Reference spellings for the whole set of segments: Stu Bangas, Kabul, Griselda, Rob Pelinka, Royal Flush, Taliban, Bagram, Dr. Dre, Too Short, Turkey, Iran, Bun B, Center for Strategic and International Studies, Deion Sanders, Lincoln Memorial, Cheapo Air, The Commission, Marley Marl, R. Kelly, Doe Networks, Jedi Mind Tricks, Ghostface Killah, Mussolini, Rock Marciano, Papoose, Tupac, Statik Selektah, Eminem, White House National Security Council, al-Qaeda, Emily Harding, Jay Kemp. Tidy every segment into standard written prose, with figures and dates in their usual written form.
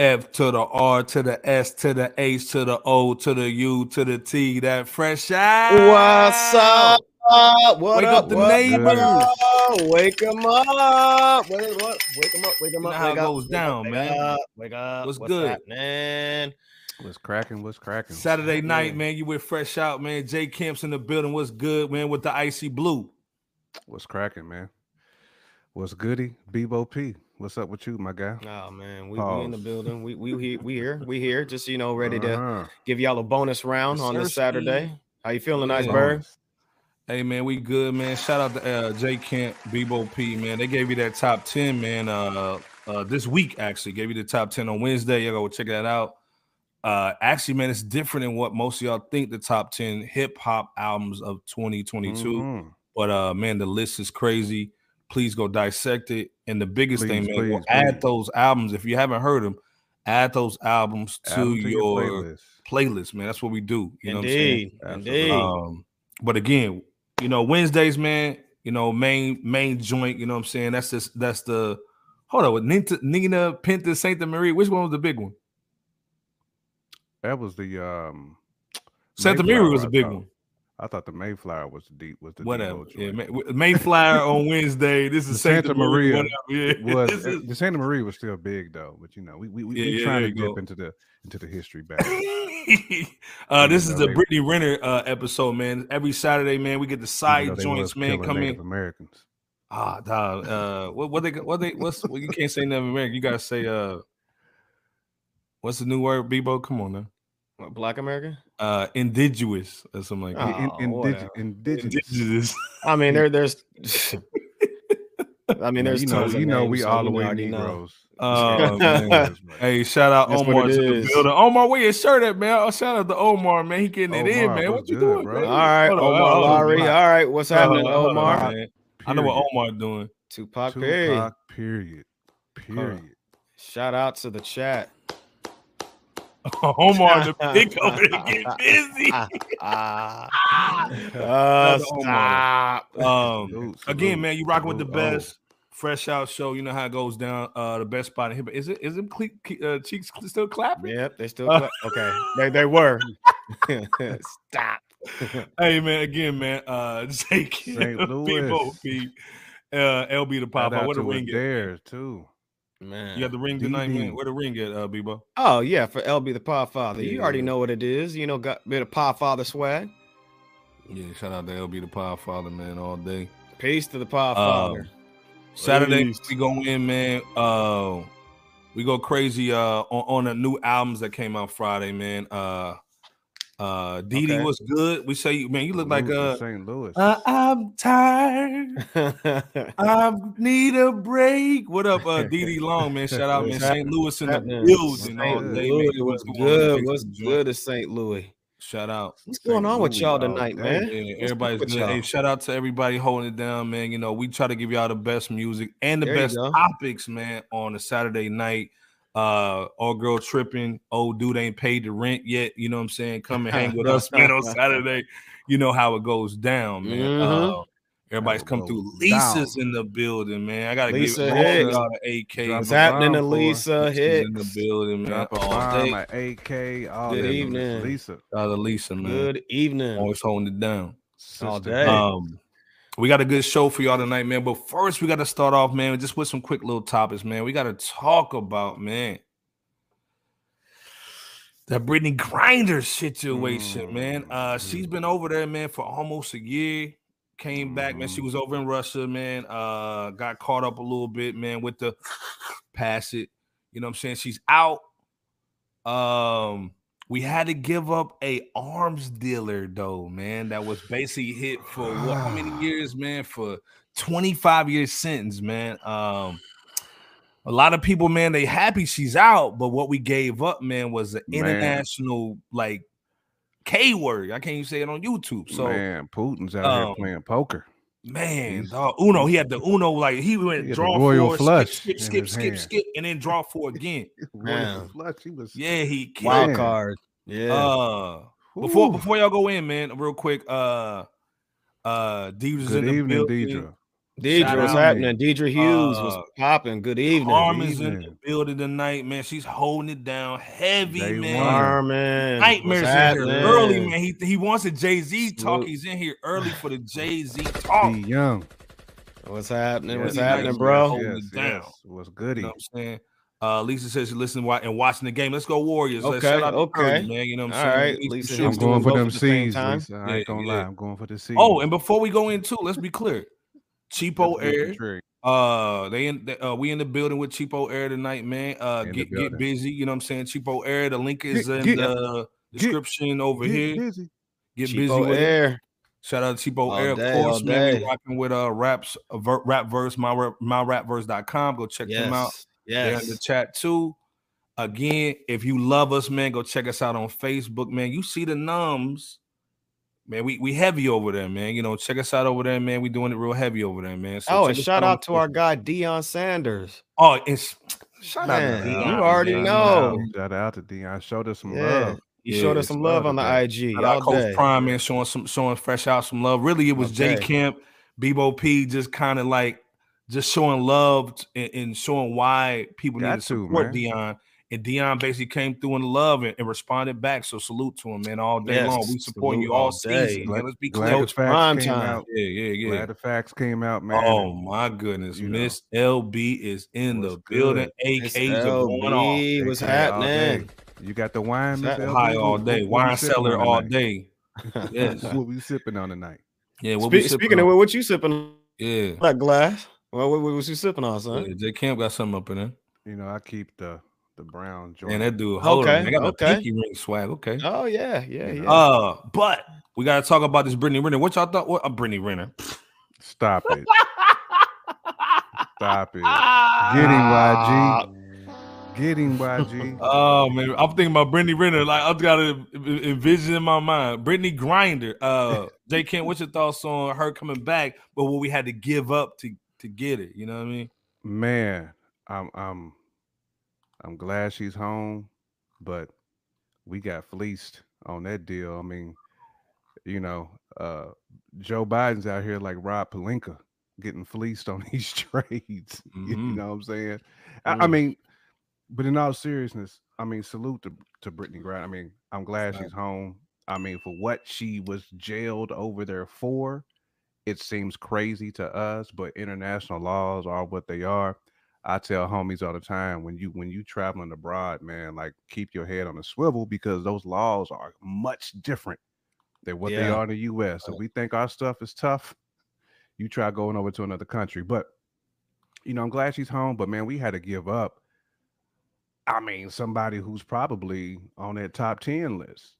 F to the R to the S to the H to the O to the U to the T. That fresh out. What's up? Wake up the neighbors. Wake them up. Wake them up. Wake them up. How it goes down, man. Wake up. What's good, man? What's cracking? What's cracking? Saturday night, man. You with Fresh Out, man. Jay Kemp's in the building. What's good, man? With the Icy Blue. What's cracking, man? What's goody? Bebo P. What's up with you, my guy? Oh man, we in the building. We here. Just ready to give y'all a bonus round on this Saturday. How you feeling, Iceberg? Hey man, we good, man. Shout out to Jay Kemp, Bebo P, man. They gave you that top 10, man. This week actually gave you the top 10 on Wednesday. Y'all go check that out. Actually, man, it's different than what most of y'all think the top 10 hip hop albums of 2022. Mm-hmm. But man, the list is crazy. Please go dissect it. And the biggest thing, man, add those albums. If you haven't heard them, add those albums to your playlist, man. That's what we do. You know what I'm saying? Indeed. But again, Wednesdays, man, main joint, That's just Nina Pinta Sancta Maria. Which one was the big one? That was the Santa Maria was a big one. I thought the Mayflower was the whatever. Yeah, Mayflower on Wednesday. This is Santa Maria. The Santa Maria was still big though, but we trying to dip into the history back. This is the Brittney Griner episode, man. Every Saturday, man, we get the side joints, man. Come in, Americans. Ah, dog. You can't say Native American. You gotta say what's the new word, Bebo? Come on now. Black American, indigenous or something like that. Indigenous. I mean, there's. I mean, there's. We all the way Negroes. Man. Hey, shout out Omar to the builder. Omar, where your shirt at, man? Oh, shout out to Omar, man. He getting it in, man. What you doing, bro? All right, Omar Laurie. All right, what's happening, Omar? I know what Omar doing. Tupac. Period. Shout out to the chat. Omar the big over there getting busy. Stop. Again, man, you rocking with the best Fresh Out show. You know how it goes down. The best spot in hip. Is it cheeks still clapping? Yep, they still clap. Okay. They were. Stop. Hey man, again, man. Jake, Bebo P, LB the Pop. What a ring there too. Man, you have the ring tonight, man. Where the ring at, Bebo? Oh, yeah, for LB the Podfather. Yeah. You already know what it is. Got a bit of Podfather swag. Yeah, shout out to LB the Podfather, man, all day. Peace to the Podfather. Saturday, we go in, man. We go crazy on the new albums that came out Friday, man. Didi was good. We say, man, you look like St. Louis. I'm tired. I need a break. What up, Didi Long, man? Shout out, man. St. Louis in the building. What's good to St. Louis? Shout out. What's going on with y'all tonight, man? Yeah, everybody's good. Hey, shout out to everybody holding it down, man. We try to give y'all the best music and the best topics, man, on a Saturday night. All girl tripping, old dude ain't paid the rent yet. You know what I'm saying? Come and hang with us, man, on Saturday. You know how it goes down, man. Mm-hmm. Everybody's come through. Lisa's in the building, man. I gotta give all the AK. What's happening to Lisa Hicks in the building, man? AK, all good evening, Lisa. Lisa, man. Good evening. Always holding it down all day. We got a good show for y'all tonight, man. But first, we got to start off, man, just with some quick little topics, man. We got to talk about, man, that Brittney Griner situation, man. She's been over there, man, for almost a year. Came back, man. She was over in Russia, man. Got caught up a little bit, man, with the pass it. You know what I'm saying? She's out. We had to give up an arms dealer, though, man, that was basically hit for how many years, man? For 25-year sentence, man. A lot of people, man, they happy she's out, but what we gave up, man, was an international, like, K-word. I can't even say it on YouTube. So, man, Putin's out here playing poker. Man, dog, Uno, he had the Uno, like he draw Royal Flush, skip, and then draw four again. Royal Flush, he was he wild card. Yeah. Before y'all go in, man, real quick. Deidre's in the building. Deidre. Deidre, what's happening? Deidre Hughes was popping. Good evening. Carmen's in the building tonight, man. She's holding it down heavy, man. Carmen. Nightmares in here early, man. He wants a Jay-Z talk. Look. He's in here early for the Jay-Z talk. Be young. What's happening? Yes, what's happening, bro? Yes. What's goody? You know what I'm saying? Lisa says she listened and watching the game. Let's go Warriors. Okay, shout out Curry, man. You know what I'm saying? All right, Lisa, I'm going for them C's. I ain't gonna lie. I'm going for the C's. Oh, and before we go in too, let's be clear. Cheapo Air. We in the building with Cheapo Air tonight, man. Get busy. You know what I'm saying? Cheapo Air. The link is in the description over here. Get busy with Air. Shout out to Cheapo Air, of course, man. We rocking with Rapverse, myrapverse.com. Go check them out. Yes. They're in the chat too. Again, if you love us, man, go check us out on Facebook, man. You see the numbs, man. We heavy over there, man. You know, check us out over there, man. We doing it real heavy over there, man. So and shout out to our guy Deion Sanders. Oh, it's shout out to Deion. You already know. Shout out to Deion. Showed us some love. You showed us some love on the IG. Coach Prime, man, showing Fresh out some love. Really, it was Jay Kemp, Bebo P, just kind of like just showing love and showing why people need to support Deion. And Deion basically came through in love and responded back. So salute to him, man, all day long. We support you all season. Man. Let's be close. Prime time. Yeah. Glad the facts came out, man. Oh my goodness, Miss LB is in the building. AK's going on. What's happening? You got the wine high all day, wine cellar all day. Yes, what we sipping on tonight? Yeah, speaking of what you sipping on? Yeah, that glass. Well, what was you sipping on, son? Yeah, Jay Camp got something up in there. You know, I keep the brown joint. And that dude, hold on, I got a pinky ring swag. Okay. Oh yeah. But we gotta talk about this Brittney Griner. What y'all thought? What Brittney Griner? Stop it! Stop it! Getting YG. Getting YG. Oh man, I'm thinking about Brittney Griner. Like I've got to envision in my mind Brittney Griner. Jay Kent, what's your thoughts on her coming back? But what we had to give up to get it, you know what I mean? Man, I'm glad she's home, but we got fleeced on that deal. I mean, you know, Joe Biden's out here like Rob Pelinka getting fleeced on these trades. Mm-hmm. You know what I'm saying? Mm-hmm. I mean. But in all seriousness, I mean, salute to Brittney Griner. I mean, I'm glad she's home. I mean, for what she was jailed over there for, it seems crazy to us, but international laws are what they are. I tell homies all the time, when you traveling abroad, man, like keep your head on a swivel because those laws are much different than what they are in the U.S. So we think our stuff is tough. You try going over to another country. But, you know, I'm glad she's home, but, man, we had to give up. I mean, somebody who's probably on that top 10 list.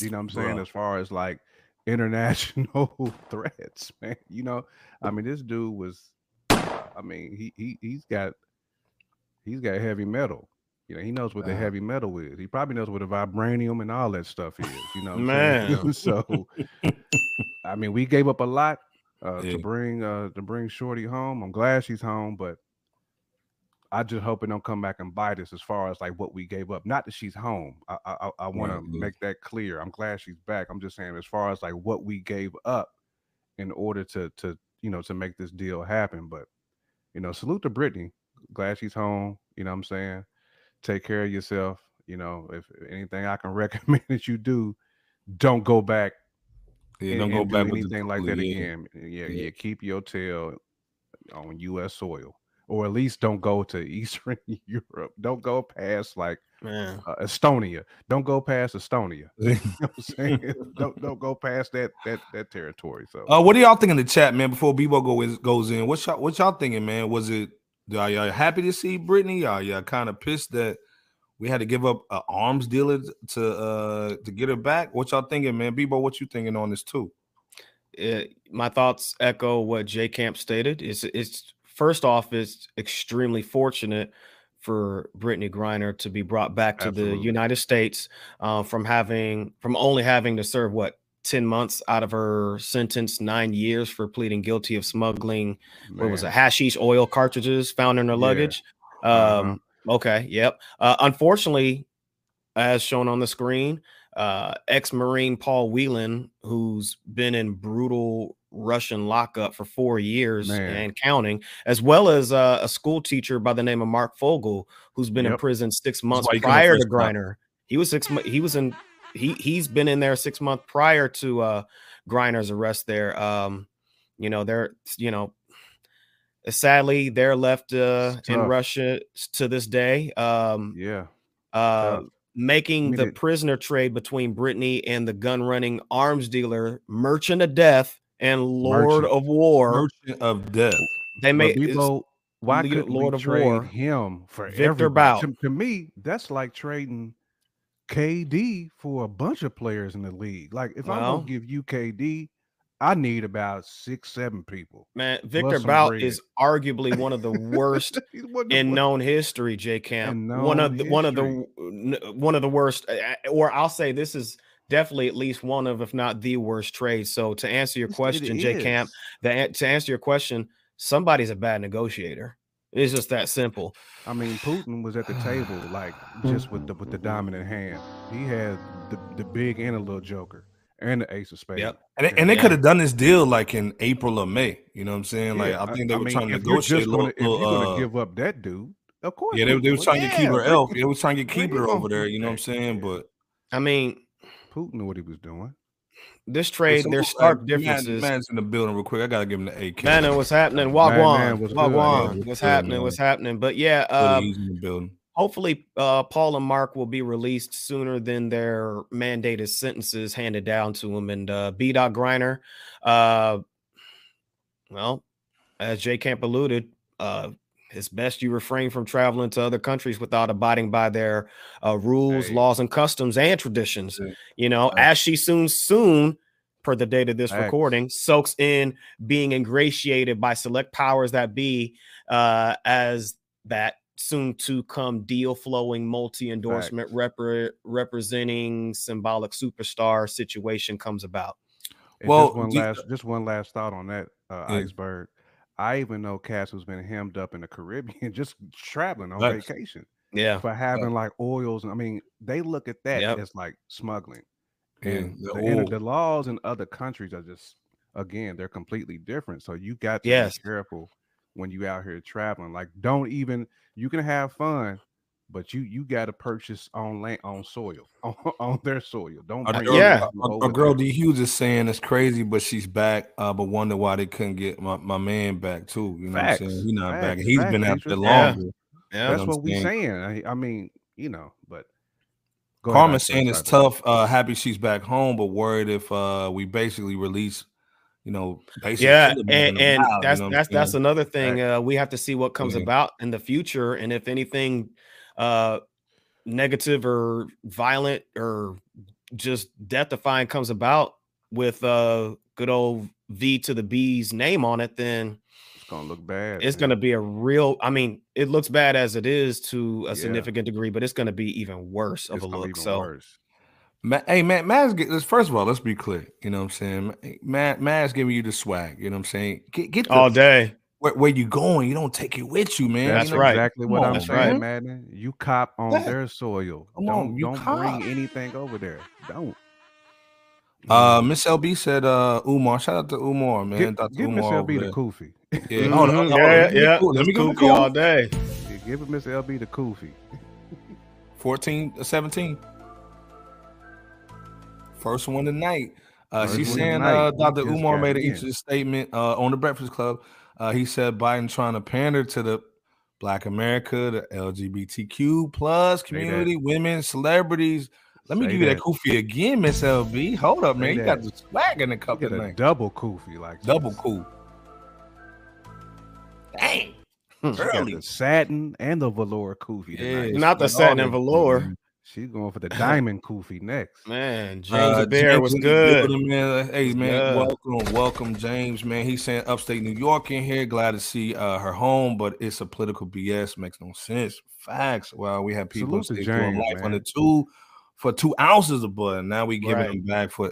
You know what I'm saying? Bruh. As far as like international threats, man. You know, I mean, this dude was, I mean, he's got heavy metal. You know, he knows what the heavy metal is. He probably knows what a vibranium and all that stuff is. You know, man. So, I mean, we gave up a lot to bring Shorty home. I'm glad she's home, but I just hope it don't come back and bite us as far as like what we gave up. Not that she's home. I want to make that clear. I'm glad she's back. I'm just saying as far as like what we gave up in order to you know, to make this deal happen. But, you know, salute to Brittney. Glad she's home. You know what I'm saying? Take care of yourself. You know, if anything I can recommend that you do, don't go back. Yeah, don't go back with anything like that again. Yeah, keep your tail on U.S. soil. Or at least don't go to Eastern Europe. Don't go past like Estonia. Don't go past Estonia. You know what I'm saying? Don't go past that territory. So, what do y'all think in the chat, man? Before Bebo goes in, what y'all thinking, man? Was it y'all happy to see Brittney? Y'all kind of pissed that we had to give up an arms dealer to get her back? What y'all thinking, man? Bebo, what you thinking on this too? My thoughts echo what Jay Camp stated. It's first off, it's extremely fortunate for Brittney Griner to be brought back to the United States from only having to serve, 10 months out of her sentence, 9 years for pleading guilty of smuggling, hashish oil cartridges found in her luggage. Unfortunately, as shown on the screen, ex-Marine Paul Whelan, who's been in brutal Russian lockup for 4 years and counting, as well as a school teacher by the name of Mark Fogel, who's been in prison 6 months prior to Griner. He was he's been in there 6 months prior to Griner's arrest there. Sadly, they're left in Russia to this day. Making the prisoner trade between Brittney and the gun-running arms dealer, merchant of death and lord of war. Merchant of death. They made why could Lord of trade War him for Victor Bout? To me, that's like trading KD for a bunch of players in the league. Like if I'm gonna give you KD, I need about 6-7 people. Man, Victor Bout is arguably one of the worst in known history. J Cam, one of the worst. Or I'll say this is definitely at least one of, if not the worst trade. So to answer your question, J Cam, to answer your question, somebody's a bad negotiator. It's just that simple. I mean, Putin was at the table, like just with the dominant hand. He had the big and a little joker. And the ace of spades. Yep. And they could have done this deal like in April or May. You know what I'm saying? Like I think they were trying to negotiate a little. If you're going to give up that dude, of course. Yeah, they were trying to keep her elf. They were trying to keep her over there. You know what I'm saying? But I mean, Putin knew what he was doing. This trade, there's stark differences. Man's in the building real quick. I gotta give him the AK. Man, what's happening? Wagwan. Wagwan. What's happening? What's happening? But yeah, hopefully, Paul and Mark will be released sooner than their mandated sentences handed down to them. And B. Griner, well, as J. Camp alluded, it's best you refrain from traveling to other countries without abiding by their rules, laws, and customs and traditions. You know, as she soon, per the date of this recording, soaks in being ingratiated by select powers that be as that soon to come deal flowing multi endorsement representing symbolic superstar situation comes about. And well, just one last thought on that iceberg. I even know Cass has been hemmed up in the Caribbean just traveling on vacation. Yeah, for having like oils. I mean, they look at that as like smuggling. And the laws in other countries are just again they're completely different. So you got to be careful when you out here traveling. Like don't even you can have fun, but you got to purchase on land on soil on their soil. Don't a girl D Hughes is saying it's crazy, but she's back. But wonder why they couldn't get my man back too. You know what I'm saying? He's not back. He's been out there longer. Yeah, that's what we're saying. I mean, you know, but Carmen saying it's tough. Happy she's back home, but worried if we basically release. You know, and wild, that's another thing. We have to see what comes about in the future, and if anything negative or violent or just death-defying comes about with good old V to the B's name on it, then it's gonna look bad. It's gonna be a real. I mean, it looks bad as it is to a significant degree, but it's gonna be even worse of a look. So. Worse. Hey, man, Maz, first of all, let's be clear. You know what I'm saying? Maz giving you the swag. You know what I'm saying? Get the, all day. Where you going, you don't take it with you, man. That's exactly what I'm saying, man. You cop on their soil. Don't bring anything over there. Don't. Miss LB said Umar. Shout out to Umar, man. Give Miss LB the Koofy. Yeah, let me go Koofy all day. Give Miss LB the Koofy. 14, 17. First one tonight. She's saying Dr. Umar made an interesting statement on The Breakfast Club. He said Biden trying to pander to the Black America, the LGBTQ plus community, women, celebrities. Let me give you that Koofy again, Miss LB. Hold up, man. You got the swag in a couple of nights. Double Koofy, like double cool. Dang. Early. The satin and the velour Koofy. Yeah, not the satin and velour. She's going for the diamond Koofy next. Man, James the Bear James was good. Hey, man, welcome, James, man. He's saying upstate New York in here. Glad to see her home, but it's a political BS. Makes no sense. Facts. Wow, we have people doing life under for 2 ounces of bud. Now we giving them back for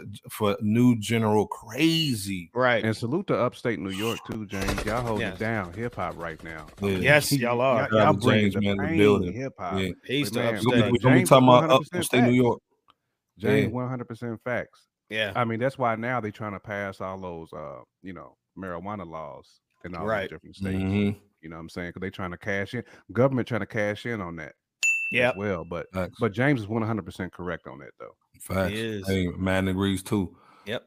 new general crazy. Right. And salute to upstate New York, too, James. Y'all holding it down hip-hop right now. Yeah. Yes, y'all are. Y'all bringing the building hip-hop. Yeah. Peace to upstate. We're talking about upstate New York. James, 100% facts. Yeah. I mean, that's why now they're trying to pass all those, you know, marijuana laws in all right. different states. Mm-hmm. You know what I'm saying? Because they're trying to cash in. Government trying to cash in on that. Yeah. Well, but James is 100% correct on that though. Facts. He is. Hey, man agrees too. Yep.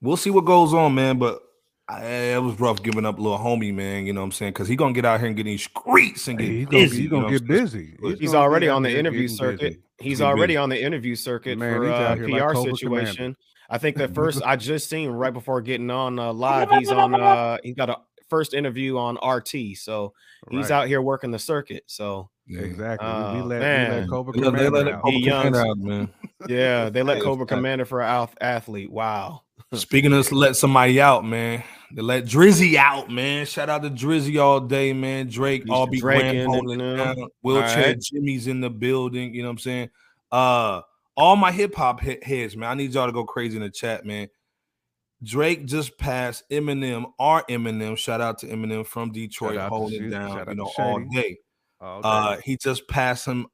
We'll see what goes on, man. But it was rough giving up little homie, man. You know what I'm saying? Because he's gonna get out here and get these streets and get busy. He's gonna get busy. He's already on the interview circuit. He's already on the interview circuit for PR situation. I think the first I just seen right before getting on live, he's on. He got a first interview on RT, so he's out here working the circuit. So. Yeah. Exactly. We let Cobra Commander out, man. Yeah, they let Cobra Commander for an athlete. Wow. Speaking of let somebody out, man, they let Drizzy out, man. Shout out to Drizzy all day, man. Drake, all be Wheelchair right. Jimmy's in the building. You know what I'm saying? All my hip hop heads, man. I need y'all to go crazy in the chat, man. Drake just passed Eminem, our Eminem. Shout out to Eminem from Detroit, holding down, you know, all day. Oh, okay. He just passed him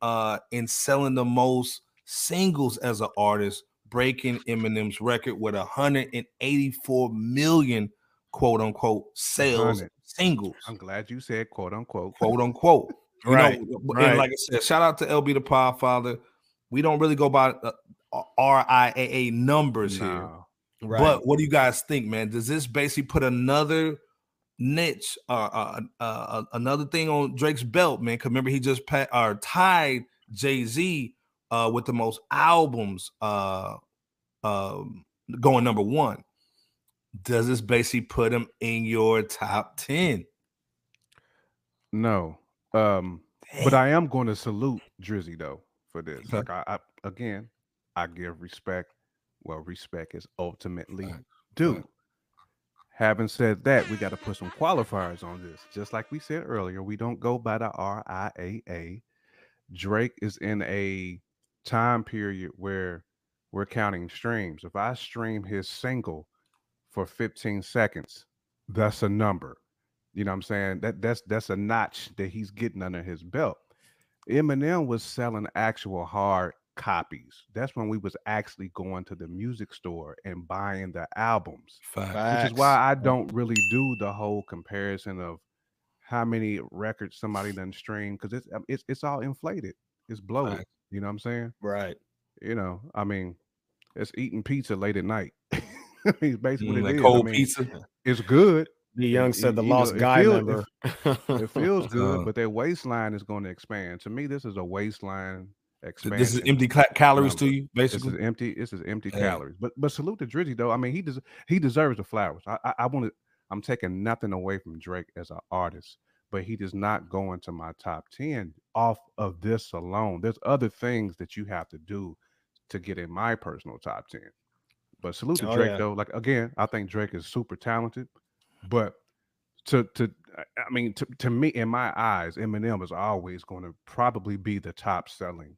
in selling the most singles as an artist, breaking Eminem's record with 184 million quote unquote sales singles. I'm glad you said quote unquote. Quote unquote. Right. You know, right. And like I said, shout out to LB the Podfather. We don't really go by RIAA numbers here. Right. But what do you guys think, man? Does this basically put another niche another thing on Drake's belt, man? Because remember, he just tied Jay-Z with the most albums going number one. Does this basically put him in your top 10? No. But I am going to salute Drizzy though for this. Like I give respect. Well, respect is ultimately due. Having said that, we got to put some qualifiers on this. Just like we said earlier, we don't go by the RIAA. Drake is in a time period where we're counting streams. If I stream his single for 15 seconds, that's a number. You know what I'm saying? That's a notch that he's getting under his belt. Eminem was selling actual hard copies. That's when we was actually going to the music store and buying the albums. Facts. Which is why I don't really do the whole comparison of how many records somebody done streamed, because it's all inflated. It's bloated. Facts. You know what I'm saying? Right. You know, I mean, it's eating pizza late at night. It's basically what it is. Cold pizza. It's good. The young said the lost guy number. It feels good, but their waistline is going to expand. To me, this is a waistline expansion. This is empty calories to you, basically. This is empty calories. But salute to Drizzy though. I mean, he deserves the flowers. I'm taking nothing away from Drake as an artist, but he does not go into my top 10 off of this alone. There's other things that you have to do to get in my personal top 10. But salute to Drake though. Like again, I think Drake is super talented, but to me, in my eyes, Eminem is always going to probably be the top selling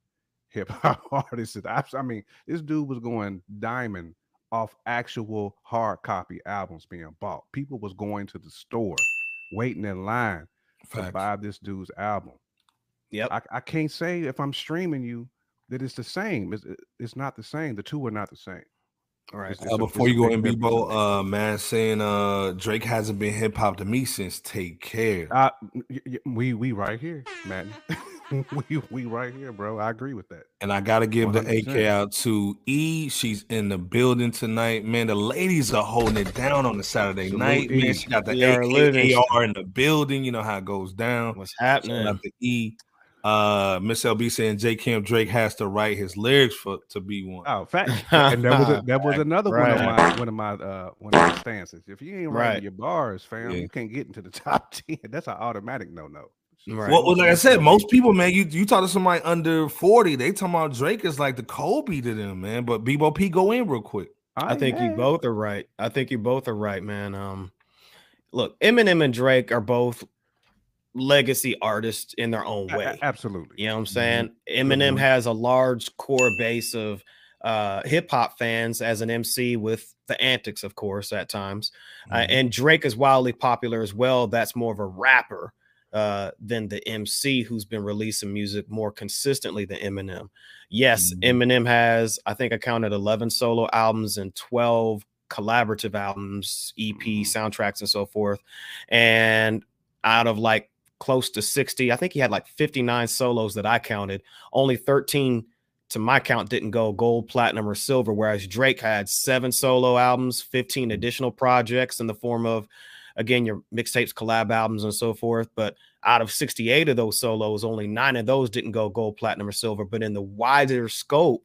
hip hop artists. I mean, this dude was going diamond off actual hard copy albums being bought. People was going to the store, waiting in line to buy this dude's album. Yep. I can't say if I'm streaming you that it's the same. It's not the same. The two are not the same. All right. Before you go in, Bebo, man, saying Drake hasn't been hip hop to me since Take Care. We right here, man. we right here, bro. I agree with that. And I gotta give 100%. The AK out to E. She's in the building tonight, man. The ladies are holding it down on the Saturday night, man. She got the AR in the building. You know how it goes down. What's happening? Shout out to E. Miss LB saying J. Camp Drake has to write his lyrics to be one. Oh, fact. And that was another one of my stances. If you ain't writing your bars, fam, you can't get into the top 10. That's an automatic no. Right. Well, like I said, most people, man, you talk to somebody under 40, they talking about Drake is like the Kobe to them, man. But Bebo P, go in real quick. I think you both are right. I think you both are right, man. Look, Eminem and Drake are both legacy artists in their own way. Absolutely. You know what I'm saying? Mm-hmm. Eminem has a large core base of hip hop fans as an MC with the antics, of course, at times. Mm-hmm. And Drake is wildly popular as well. That's more of a rapper. than the MC, who's been releasing music more consistently than Eminem. Yes, Eminem has, I think I counted 11 solo albums and 12 collaborative albums, EP, soundtracks, and so forth. And out of like close to 60, I think he had like 59 solos that I counted. Only 13 to my count didn't go gold, platinum, or silver, whereas Drake had 7 solo albums, 15 additional projects in the form of, again, your mixtapes, collab albums, and so forth. But out of 68 of those solos, only 9 of those didn't go gold, platinum, or silver. But in the wider scope,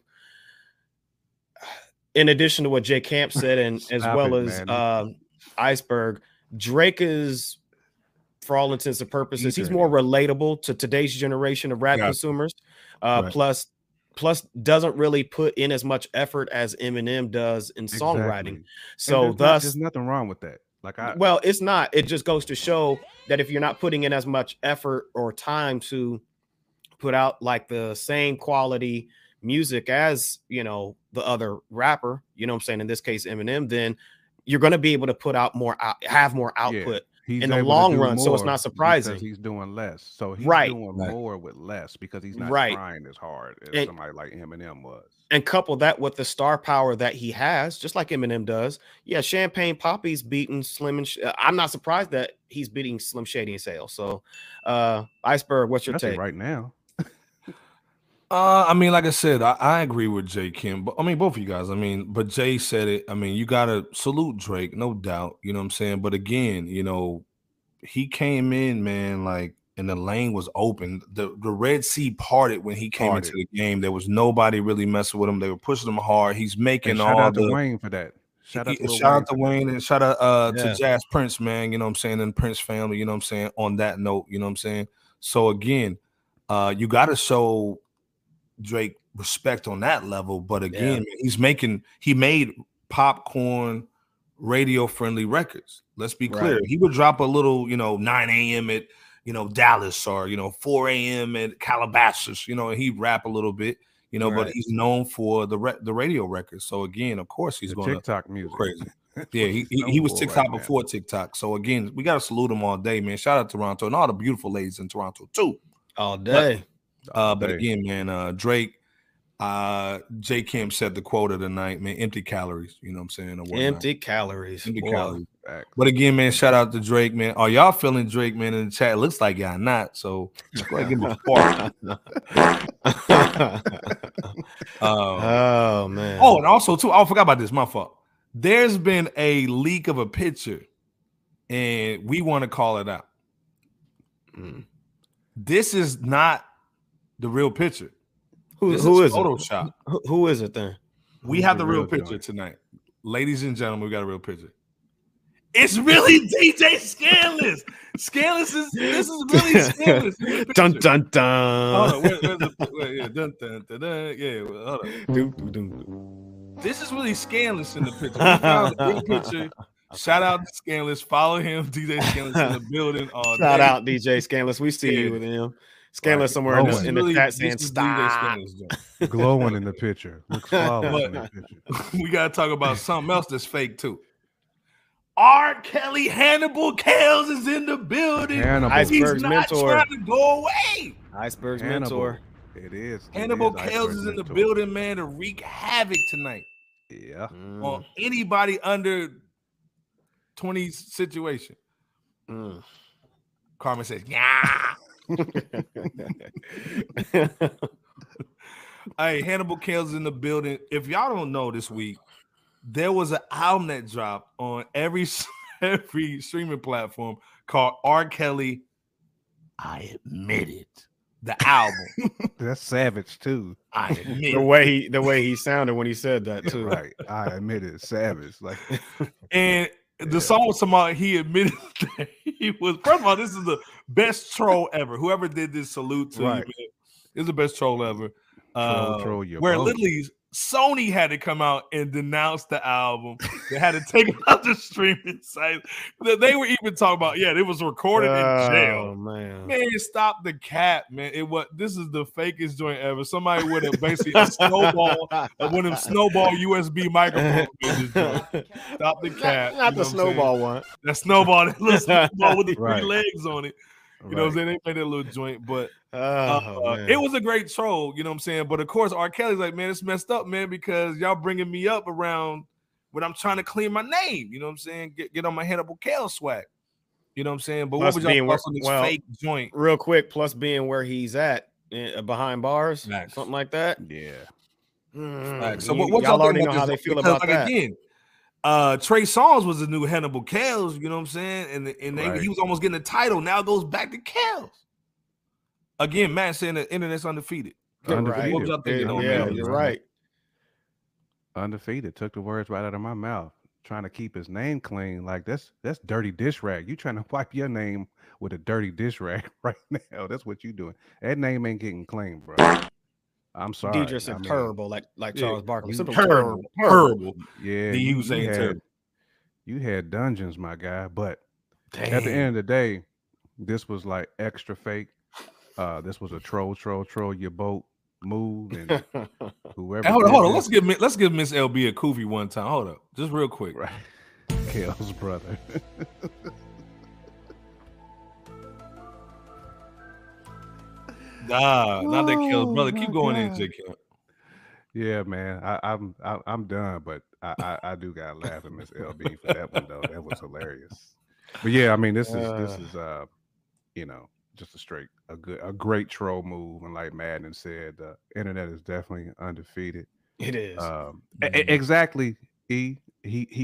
in addition to what Jay Camp said, and as well as Iceberg, Drake is, for all intents and purposes, he's more relatable to today's generation of rap consumers. Plus doesn't really put in as much effort as Eminem does in songwriting. So there's nothing wrong with that. Like, well, it's not. It just goes to show that if you're not putting in as much effort or time to put out like the same quality music as, you know, the other rapper, you know what I'm saying, in this case Eminem, then you're going to be able to put out more, have more output in the long run. So it's not surprising he's doing less. So he's doing more with less because he's not trying as hard as somebody like Eminem was. And couple that with the star power that he has, just like Eminem does. Yeah, Champagne Poppy's beating Slim and I'm not surprised that he's beating Slim Shady in sales. So, Iceberg, what's your take right now? I mean, like I said, I agree with Jay Kim, but I mean, both of you guys. I mean, but Jay said it. I mean, you gotta salute Drake, no doubt. You know what I'm saying? But again, you know, he came in, man, like, and the lane was open. The Red Sea parted when he came into the game. There was nobody really messing with him. They were pushing him hard. He's making shout all out the Wayne for that. Shout out to Wayne and shout out to Jazz Prince, man. You know what I'm saying? And Prince family. You know what I'm saying? On that note, you know what I'm saying? So again, you gotta show Drake respect on that level, but again, man, he's making, he made popcorn radio friendly records. Let's be clear. He would drop a little, you know, 9 a.m. at, you know, Dallas, or, you know, 4 a.m. at Calabasas, you know, and he'd rap a little bit, you know, but he's known for the radio records. So again, of course, he's going to TikTok music crazy. Yeah, he was TikTok before TikTok. So again, we got to salute him all day, man. Shout out Toronto and all the beautiful ladies in Toronto too. All day. But again, man, Drake, J. Kim said the quote of the night, man, empty calories. You know what I'm saying? Empty calories. But again, man, shout out to Drake, man. Are y'all feeling Drake, man, in the chat? It looks like y'all not. So go ahead and give him a fart. Oh, man. Oh, and also, too, I forgot about this. My fault. There's been a leak of a picture, and we want to call it out. This is not the real picture. Who is Photoshop? Who is it then? We have the real picture tonight. Ladies and gentlemen, we got a real picture. It's really DJ Scandalous. This is really Scandalous. Dun dun dun. Hold on, wait, yeah, dun dun dun dun. Yeah, hold on. This is really Scandalous in the picture. We found the real picture. Shout out to Scandalous. Follow him, DJ Scandalous, in the building. Shout out DJ Scandalous. We see you with him. Scandalous somewhere in the chat saying stop. Glowing in the picture. Looks in the picture. We got to talk about something else that's fake too. R. Kelly Hannibal Kales is in the building. Hannibal. Iceberg's mentor. Trying to go away. Iceberg's mentor. It is. Hannibal Kales is in the building, man, to wreak havoc tonight. Yeah. On anybody under 20 situation. Carmen says, yeah. Hey, Hannibal Kales in the building. If y'all don't know, this week there was an album that dropped on every streaming platform called R. Kelly I Admit It. The album. That's savage too. I admit it. The way he sounded when he said that too. Right. I admit it. Savage. Like, and the song was about, he admitted that he was, first of all, this is the best troll ever. Whoever did this, salute to you, man. It's the best troll ever. Troll where boat. Literally Sony had to come out and denounce the album. They had to take it out the streaming site. They were even talking about, it was recorded in jail. Man, stop the cap, man. This is the fakest joint ever. Somebody with a snowball, one of them snowball USB microphones. Stop the cap. Not the snowball one. That snowball with the 3 legs on it. You know what I'm saying? They played that little joint, but it was a great troll, you know what I'm saying? But of course, R. Kelly's like, man, it's messed up, man, because y'all bringing me up around when I'm trying to clean my name, you know what I'm saying? Get on my Hannibal Cal swag, you know what I'm saying? But plus what was y'all plus on this fake joint? Real quick, plus being where he's at, behind bars, nice. Something like that. Yeah. Right. So what y'all already know how they feel about that. Again, Trey Songz was the new Hannibal Kells, you know what I'm saying? And he was almost getting the title. Now it goes back to Kells. Again, Matt saying the internet's undefeated. Undefeated. You're right. Undefeated. Took the words right out of my mouth. Trying to keep his name clean. Like that's dirty dish rag. You trying to wipe your name with a dirty dish rag right now. That's what you doing. That name ain't getting clean, bro. I'm sorry. Deidre's terrible, like Charles Barkley. Terrible. Yeah. The use ain't terrible. You had dungeons, my guy. But at the end of the day, this was like extra fake. This was a troll your boat move. And whoever. Hey, hold on. Let's give Miss LB a Koofy one time. Hold up. Just real quick. Right. Kel's brother. Not that Kel's brother. Keep going in, J. Kel. Yeah, man. I'm done, but I do gotta laugh at Miss LB for that one though. That was hilarious. But yeah, I mean, this is you know, just a great troll move. And like Madden said, the internet is definitely undefeated. It is. Exactly. He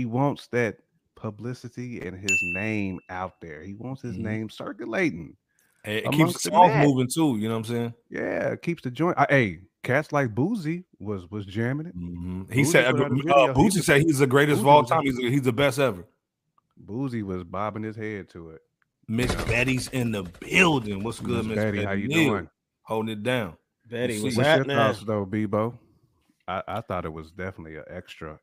wants that publicity and his name out there. He wants his name circulating. It keeps the song moving too, you know what I'm saying? Yeah, it keeps the joint. Hey, cats like Boozy was jamming it. Mm-hmm. He said, Boozy said he's the greatest of all time. He's the best ever. Boozy was bobbing his head to it. Miss Betty's in the building. What's good, Miss Betty? How you doing? Holding it down. Betty, what's happening? What's your thoughts, though, Bebo? I thought it was definitely an extra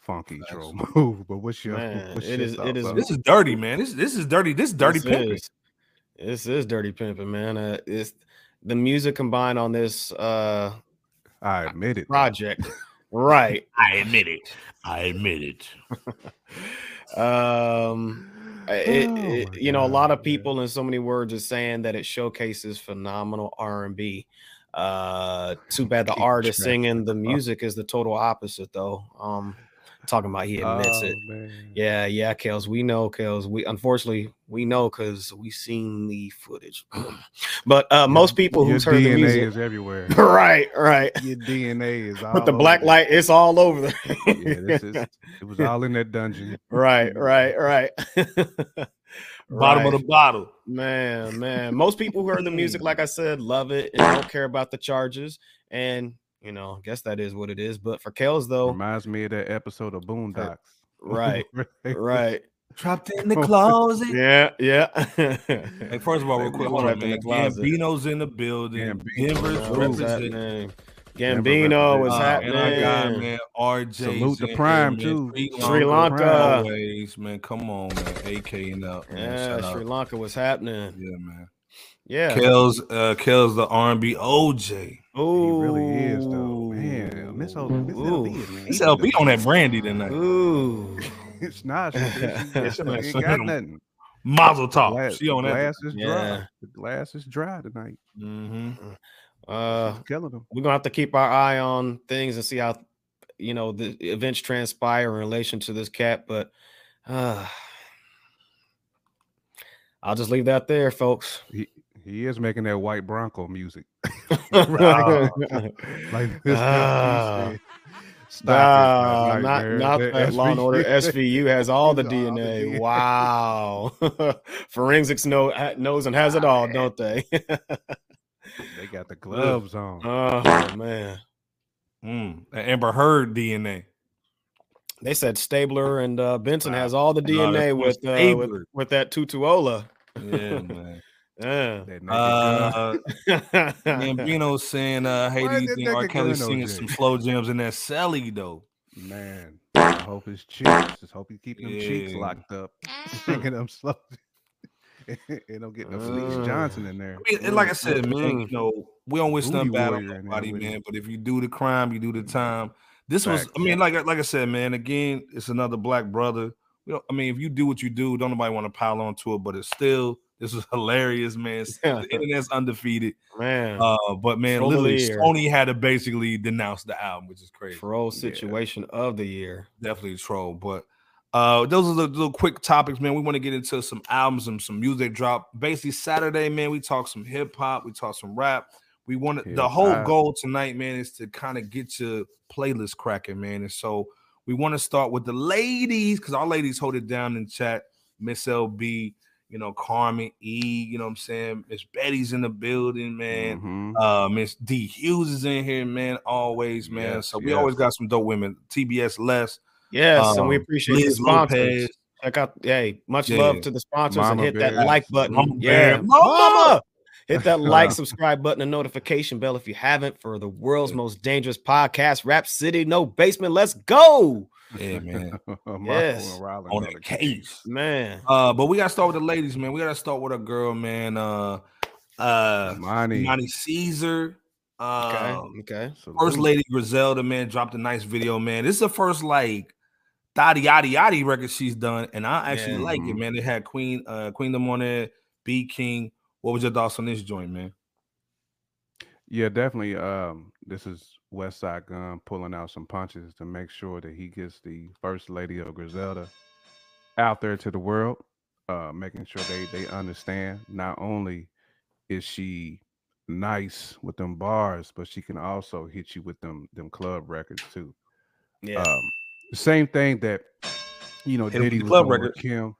funky troll move. But what's your thoughts? This is dirty, man. This is dirty. This is dirty pimping. This is dirty pimping, man. It's the music combined on this I admit it project. Right. I admit it. You know, a lot of people in so many words are saying that it showcases phenomenal R&B. Too bad the artist singing the music is the total opposite though. Talking about he admits it. Man. Yeah, Kels. We know, Kels. We unfortunately know because we seen the footage. But most people who's heard the music is everywhere. Right. Your DNA is all with the black light, it's all over there. It was all in that dungeon. Right. Bottom of the bottle. Man. Most people who heard the music, like I said, love it and don't care about the charges. And you know, I guess that is what it is. But for Kells, though, reminds me of that episode of Boondocks. Right. Trapped in the closet. Yeah. Hey, first of all, real quick, hold on, man. Gambino's in the building. Denver's Gambino was happening. My God, man. RJ. Salute the Prime too. Sri Lanka. Always, man. Come on, man. AK and up. Yeah, Sri Lanka was happening. Yeah, man. Yeah, Kells the R&B OJ. Oh, he really is though, man. Miss LB on that brandy tonight. Ooh, it's not. She got nothing. Mazel tov. She on that. Glass is dry. The glass is dry tonight. Mm-hmm. Killing them. We're gonna have to keep our eye on things and see how the events transpire in relation to this cat, but. I'll just leave that there, folks. He is making that white Bronco music. Like this. Stop. Not that Law and Order SVU has all the DNA. Wow. Forensics knows and has it all, don't they? They got the gloves on. Oh, man. That Amber Heard DNA. They said Stabler and Benson has all the DNA with that Tutuola. Yeah, man. Gambino's saying, hey, do you think R. Kelly's singing some slow jams in that celly, though? Man, I hope his cheeks. Just hope he's keeping them cheeks locked up. Singing them slow. It don't get no Felice Johnson in there. I mean, and like I said, man, we don't wish nothing bad on nobody, man. But if you do the crime, you do the time. This was, I mean, like I said, man, again, it's another black brother. If you do what you do, don't nobody want to pile on to it, but it's still This was hilarious, man. The internet's undefeated, man. But man, troll literally, Sony had to basically denounce the album, which is crazy. Troll situation of the year, definitely a troll. But those are the little quick topics, man. We want to get into some albums and some music drop. Basically, Saturday, man, we talk some hip hop, we talk some rap. We wanted the whole goal tonight, man, is to kind of get your playlist cracking, man. And so we want to start with the ladies because our ladies hold it down in chat. Miss LB. You know, Carmen E, you know what I'm saying? Miss Betty's in the building, man. Mm-hmm. Miss D Hughes is in here, man, always, man. Yes, so we always got some dope women. TBS Les. Yes, and we appreciate the sponsors. Lopez. Check out, hey, much love to the sponsors Mama and hit Bear. That like button. Mama Mama! Hit that like, subscribe button, and notification bell if you haven't for the world's most dangerous podcast, Rap City, No Basement. Let's go. Yeah, man. Yes. On the case, man. But we gotta start with the ladies, man. We gotta start with a girl, man. Armani Caesar. Okay. First Lady Griselda, man, dropped a nice video, man. This is the first like Daddy Yadi Yadi record she's done, and I actually like it, man. They had Queendom on it, B King. What was your thoughts on this joint, man? Yeah, definitely. This is Westside Gun pulling out some punches to make sure that he gets the First Lady of Griselda out there to the world, making sure they understand not only is she nice with them bars, but she can also hit you with them club records too. Yeah, same thing that, you know, Diddy was club records. Kim,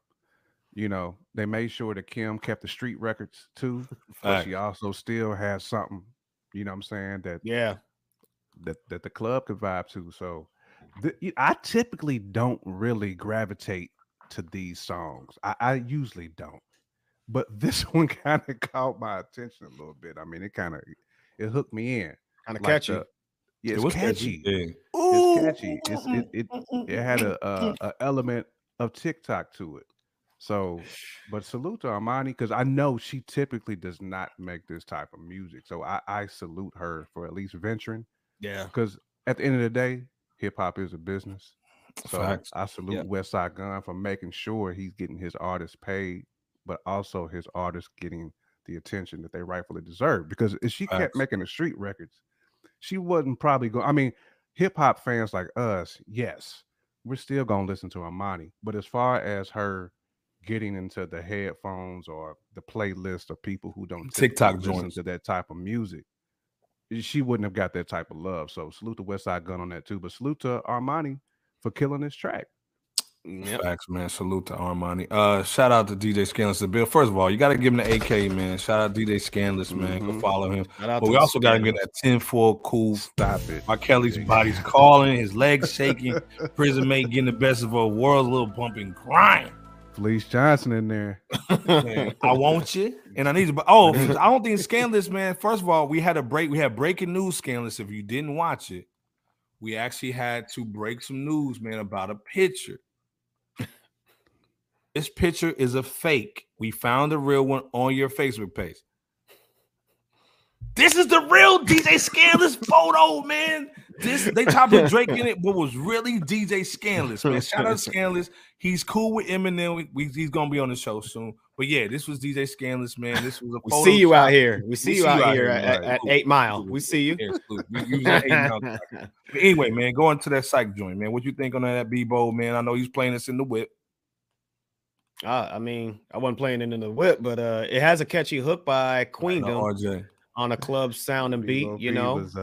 you know, they made sure that Kim kept the street records too, but she also still has something, you know what I'm saying, that that the club could vibe to. So I typically don't really gravitate to these songs. I usually don't, but this one kind of caught my attention a little bit. I mean, it hooked me in. Kind of like catchy. Yeah, it's catchy. It had a element of TikTok to it. So, but salute to Armani, because I know she typically does not make this type of music. So I salute her for at least venturing. Yeah. Because at the end of the day, hip hop is a business. So I salute Westside Gun for making sure he's getting his artists paid, but also his artists getting the attention that they rightfully deserve. Because if she kept making the street records, she wasn't probably going. I mean, hip hop fans like us, yes, we're still going to listen to Armani. But as far as her getting into the headphones or the playlist of people who don't TikTok joints to that type of music, she wouldn't have got that type of love. So salute to Westside Gun on that too, but salute to Armani for killing this track. Facts, man. Salute to Armani. Shout out to DJ Scandless to Bill. First of all, you got to give him the AK, man. Shout out DJ Scandless, man. Go follow him. But we also got to get that 10-4 cool. Stop it. R. Kelly's body's calling, his legs shaking, prison mate getting the best of her world, a little bumping, crying. Felice Johnson in there. Man, I want you, and I need you. But I don't think Scandalous, man. First of all, we had a break. We had breaking news, Scandalous. If you didn't watch it, we actually had to break some news, man, about a picture. This picture is a fake. We found a real one on your Facebook page. This is the real DJ Scandalous photo, man. They chopped up Drake in it, but was really DJ Scandalous, man. Shout out to Scandalous. He's cool with Eminem. He's going to be on the show soon. But yeah, this was DJ Scandalous, man. This was a photo. We see you out here. We see you out here at 8 Mile. We see you. But anyway, man, going to that psych joint, man. What you think on that B-Bow, man? I know he's playing this in the whip. I mean, I wasn't playing it in the whip, but it has a catchy hook by Queendom. RJ. On a club sound and beat, you know, was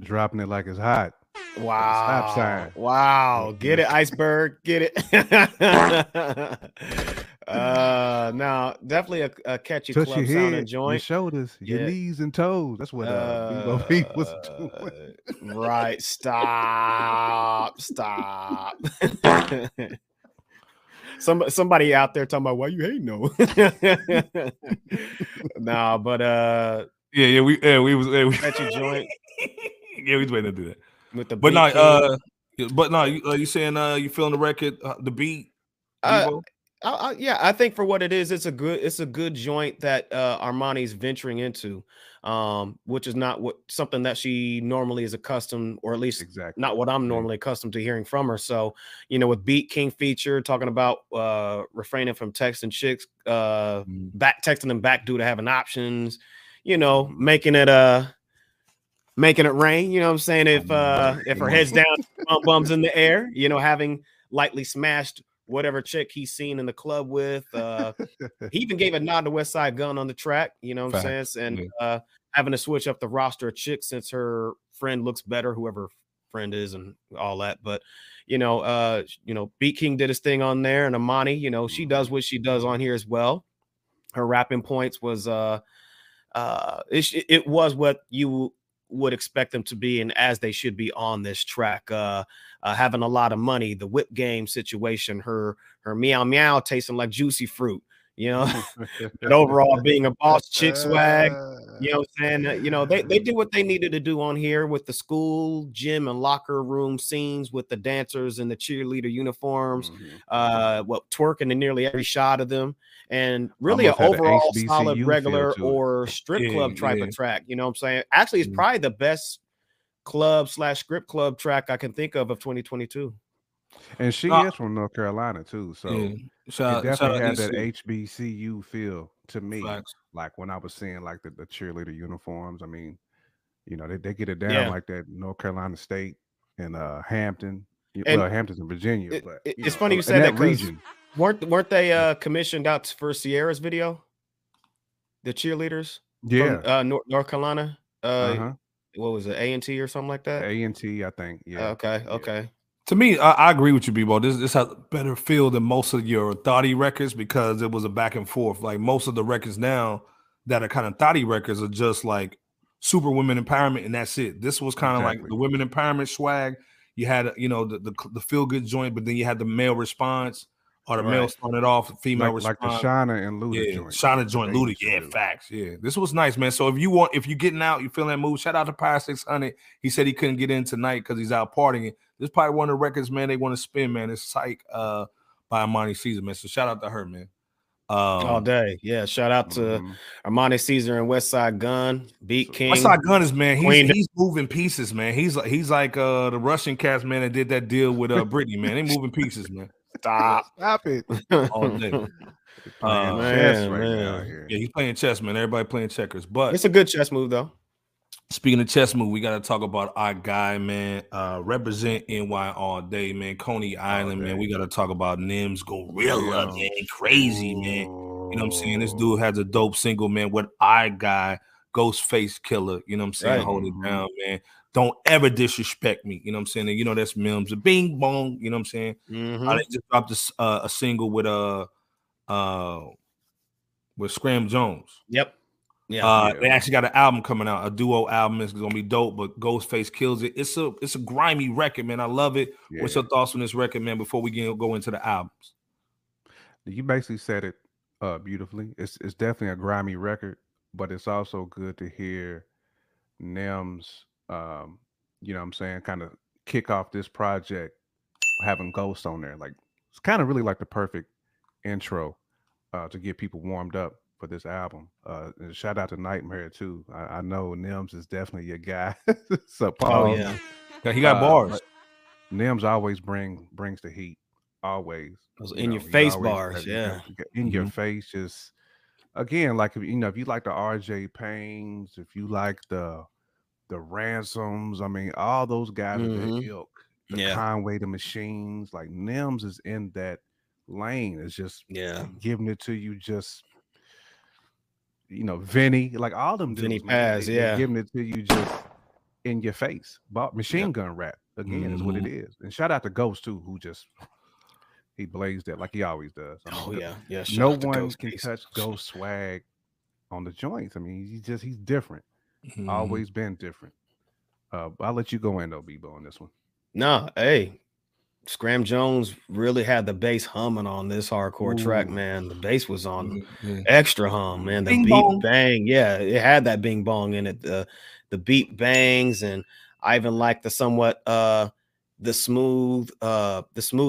dropping it like it's hot. Wow, stop sign. Wow, get it, Iceberg, get it. Now, definitely a catchy touch club sound and joint. Your shoulders, your knees and toes. That's what B was doing. Right, stop. Somebody out there talking about why you hating no. Nah, but we at your joint. Yeah, we was waiting to do that. With the but no, you saying you feeling the record, the beat? I think for what it is, it's a good joint that Armani's venturing into. which is not something that she normally is accustomed, or at least not what I'm normally accustomed to hearing from her. So, you know, with Beat King feature talking about refraining from texting chicks, texting them back due to having options, you know, making it rain. You know what I'm saying? If her head's down, bum's in the air, you know, having lightly smashed whatever chick he's seen in the club with. He even gave a nod to Westside Gun on the track, you know what I'm saying? And having to switch up the roster of chicks since her friend looks better, whoever her friend is and all that. But, you know, Beat King did his thing on there, and Armani, you know, she does what she does on here as well. Her rapping points was, it was what you would expect them to be, and as they should be on this track. Having a lot of money, the whip game situation, her meow meow tasting like juicy fruit, you know, but overall being a boss chick swag, you know what I'm saying? You know, they did what they needed to do on here with the school, gym, and locker room scenes with the dancers and the cheerleader uniforms, twerking in nearly every shot of them, and really an overall solid regular or strip club type of track, you know what I'm saying? Actually, it's probably the best club/strip club track I can think of 2022. And she is from North Carolina too, so it definitely had that HBCU feel to me. Facts. Like when I was seeing like the cheerleader uniforms, I mean, you know, they get it down like that. North Carolina State and Hampton, and, well, Hampton's in Virginia. It's funny you said that region. Weren't they commissioned out for Sierra's video? The cheerleaders, from, North Carolina. What was it, A&T or something like that? A&T, I think. Yeah. Okay. Okay. Yeah. To me, I agree with you, Bebo. This has a better feel than most of your thotty records because it was a back and forth. Like most of the records now that are kind of thotty records are just like super women empowerment, and that's it. This was kind of like the women empowerment swag. You had, you know, the feel good joint, but then you had the male response, or the male started off, the female response. Like the Shana and Luda joint. Shana joint, Luda. Yeah, facts. Yeah. This was nice, man. So if you want, if you're getting out, you're feeling that move, shout out to Power 600. He said he couldn't get in tonight because he's out partying. This is probably one of the records, man, they want to spin, man. It's Psych by Armani Caesar, man. So shout out to her, man. All day. Yeah, shout out to Armani Caesar and Westside Gun, Beat King. Westside Gun is, man, he's moving pieces, man. He's like the Russian cats, man, that did that deal with Brittney, man. They moving pieces, man. Stop it. All day. Yeah, he's playing chess, man. Everybody playing checkers, but it's a good chess move, though. Speaking of chess move, we got to talk about our guy, man. Represent NY all day, man. Coney Island, man. We got to talk about Nems Gorilla, man. Crazy, man. You know what I'm saying? This dude has a dope single, man, with our guy, Ghostface Killah. You know what I'm saying? Right. Hold it down, man. Don't ever disrespect me. You know what I'm saying? And you know, that's Mims. Bing bong. You know what I'm saying? I just dropped a single with Scram Jones. Yep. Yeah, they actually got an album coming out, a duo album. It's gonna be dope, but Ghostface kills it. It's a grimy record, man. I love it. Yeah. What's your thoughts on this record, man, before we go into the albums? You basically said it beautifully. It's definitely a grimy record, but it's also good to hear Nems, you know what I'm saying, kind of kick off this project having Ghost on there. Like, it's kind of really like the perfect intro to get people warmed up for this album. And shout out to Nightmare too. I know Nems is definitely your guy. So Paul, he got bars. Nems always brings the heat, always. Those in your face bars, in your face. Just again, like, you know, if you like the RJ Paynes, if you like the Ransoms, I mean, all those guys in the ilk, the Conway the Machines, like Nems is in that lane. It's just giving it to you, just, you know, Vinny, like all them dudes, Vinny Paz, giving it to you just in your face. But machine gun rap again is what it is. And shout out to Ghost too, who just he blazed that like he always does. I mean, no one can touch Ghost swag on the joints. I mean, he's different. Always been different. I'll let you go in though, Bebo, on this one. Nah, hey, Scram Jones really had the bass humming on this hardcore track, man. The bass was on extra hum, man. The beat bang, it had that bing bong in it. The beat bangs, and I even liked the somewhat the smooth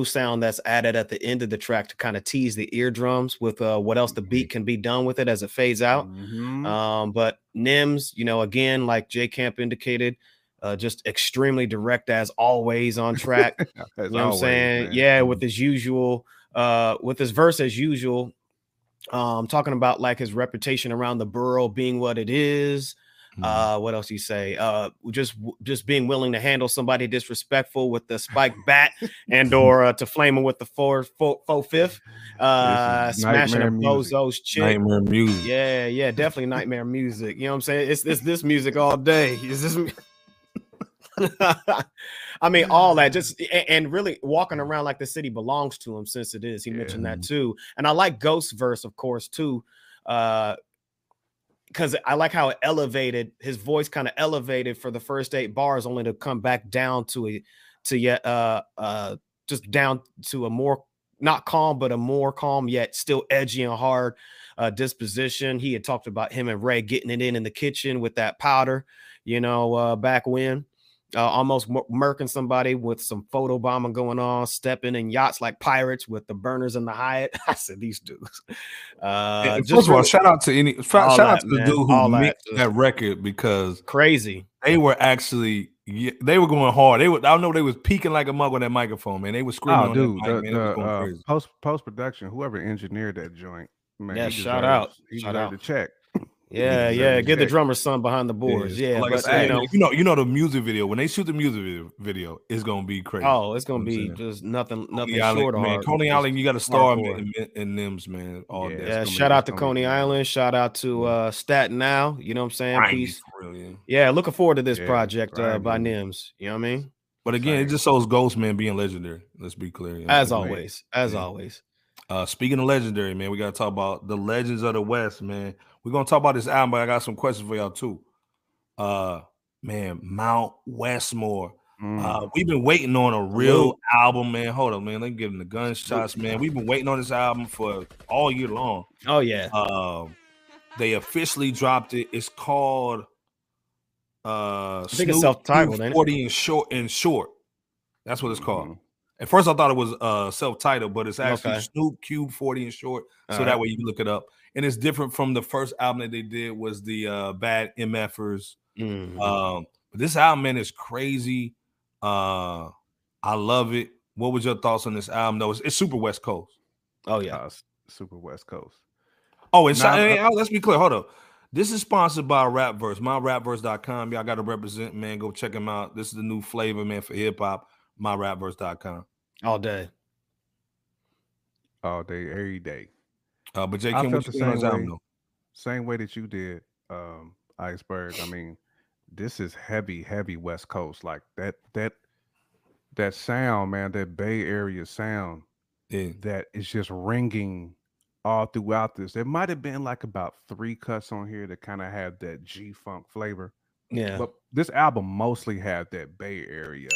sound that's added at the end of the track to kind of tease the eardrums with what else the beat can be done with it as it fades out. Mm-hmm. But Nems, you know, again, like J Camp indicated, just extremely direct as always on track. You know what I'm saying? Man. Yeah, with his usual, with his verse as usual, talking about like his reputation around the borough being what it is. What else you say? Just being willing to handle somebody disrespectful with the spike bat and or to flame him with the 4-5, smashing a bozo's chin. Nightmare music. Yeah, yeah, definitely nightmare music. You know what I'm saying? It's this music all day. Is this? I mean, all that just and really walking around like the city belongs to him since it is. He mentioned that too, and I like Ghost's verse, of course, too. Because I like how it elevated his voice, kind of elevated for the first 8 bars, only to come back down to a more not calm, but a more calm yet still edgy and hard disposition. He had talked about him and Ray getting it in the kitchen with that powder, you know, back when almost murking somebody with some photo bombing going on, stepping in yachts like pirates with the burners and the Hyatt. I said these dudes. Shout out to the dude who mixed that record, because crazy they were actually. Yeah, they were going hard. I don't know. They was peeking like a mug on that microphone, man. They were screaming. Oh, dude, post production, whoever engineered that joint, man. Yeah, shout out. The check. Yeah, yeah. Give the drummer some behind the boards. Yeah, yeah. Like but, said, you know, the music video. When they shoot the music video, it's gonna be crazy. Oh, it's gonna be just nothing short of hard. Coney Island, you got a star in Nems, man. All day. Yeah, shout out to Coney Island. Shout out to Staten Now. You know what I'm saying? Peace. Yeah, looking forward to this project by Nems. You know what I mean? But again, it just shows Ghost, man, being legendary. Let's be clear. As always. Speaking of legendary, man, we got to talk about the legends of the West, man. We're going to talk about this album, but I got some questions for y'all too. Man, Mount Westmore. We've been waiting on a real album, man. Hold up, man. Let me give them the gunshots, man. We've been waiting on this album for all year long. Oh, yeah. They officially dropped it. It's called I think it's self-titled, E-40 in short. That's what it's called. At first, I thought it was self-titled, but it's actually Snoop Cube 40 in short. So that way you can look it up. And it's different from the first album that they did was the Bad MFers. But this album, man, is crazy. I love it. What was your thoughts on this album? No, it's super West Coast. Oh, yeah. Super West Coast. Oh, and let's be clear. Hold up. This is sponsored by Rapverse, myrapverse.com. Y'all got to represent, man. Go check them out. This is the new flavor, man, for hip-hop. myrapverse.com. All day, every day. But Jay, I felt the same way that you did, Iceberg. I mean, this is heavy West Coast. Like that sound, man, that Bay Area sound that is just ringing all throughout this. There might have been like about 3 cuts on here that kind of have that G-Funk flavor. Yeah. But this album mostly had that Bay Area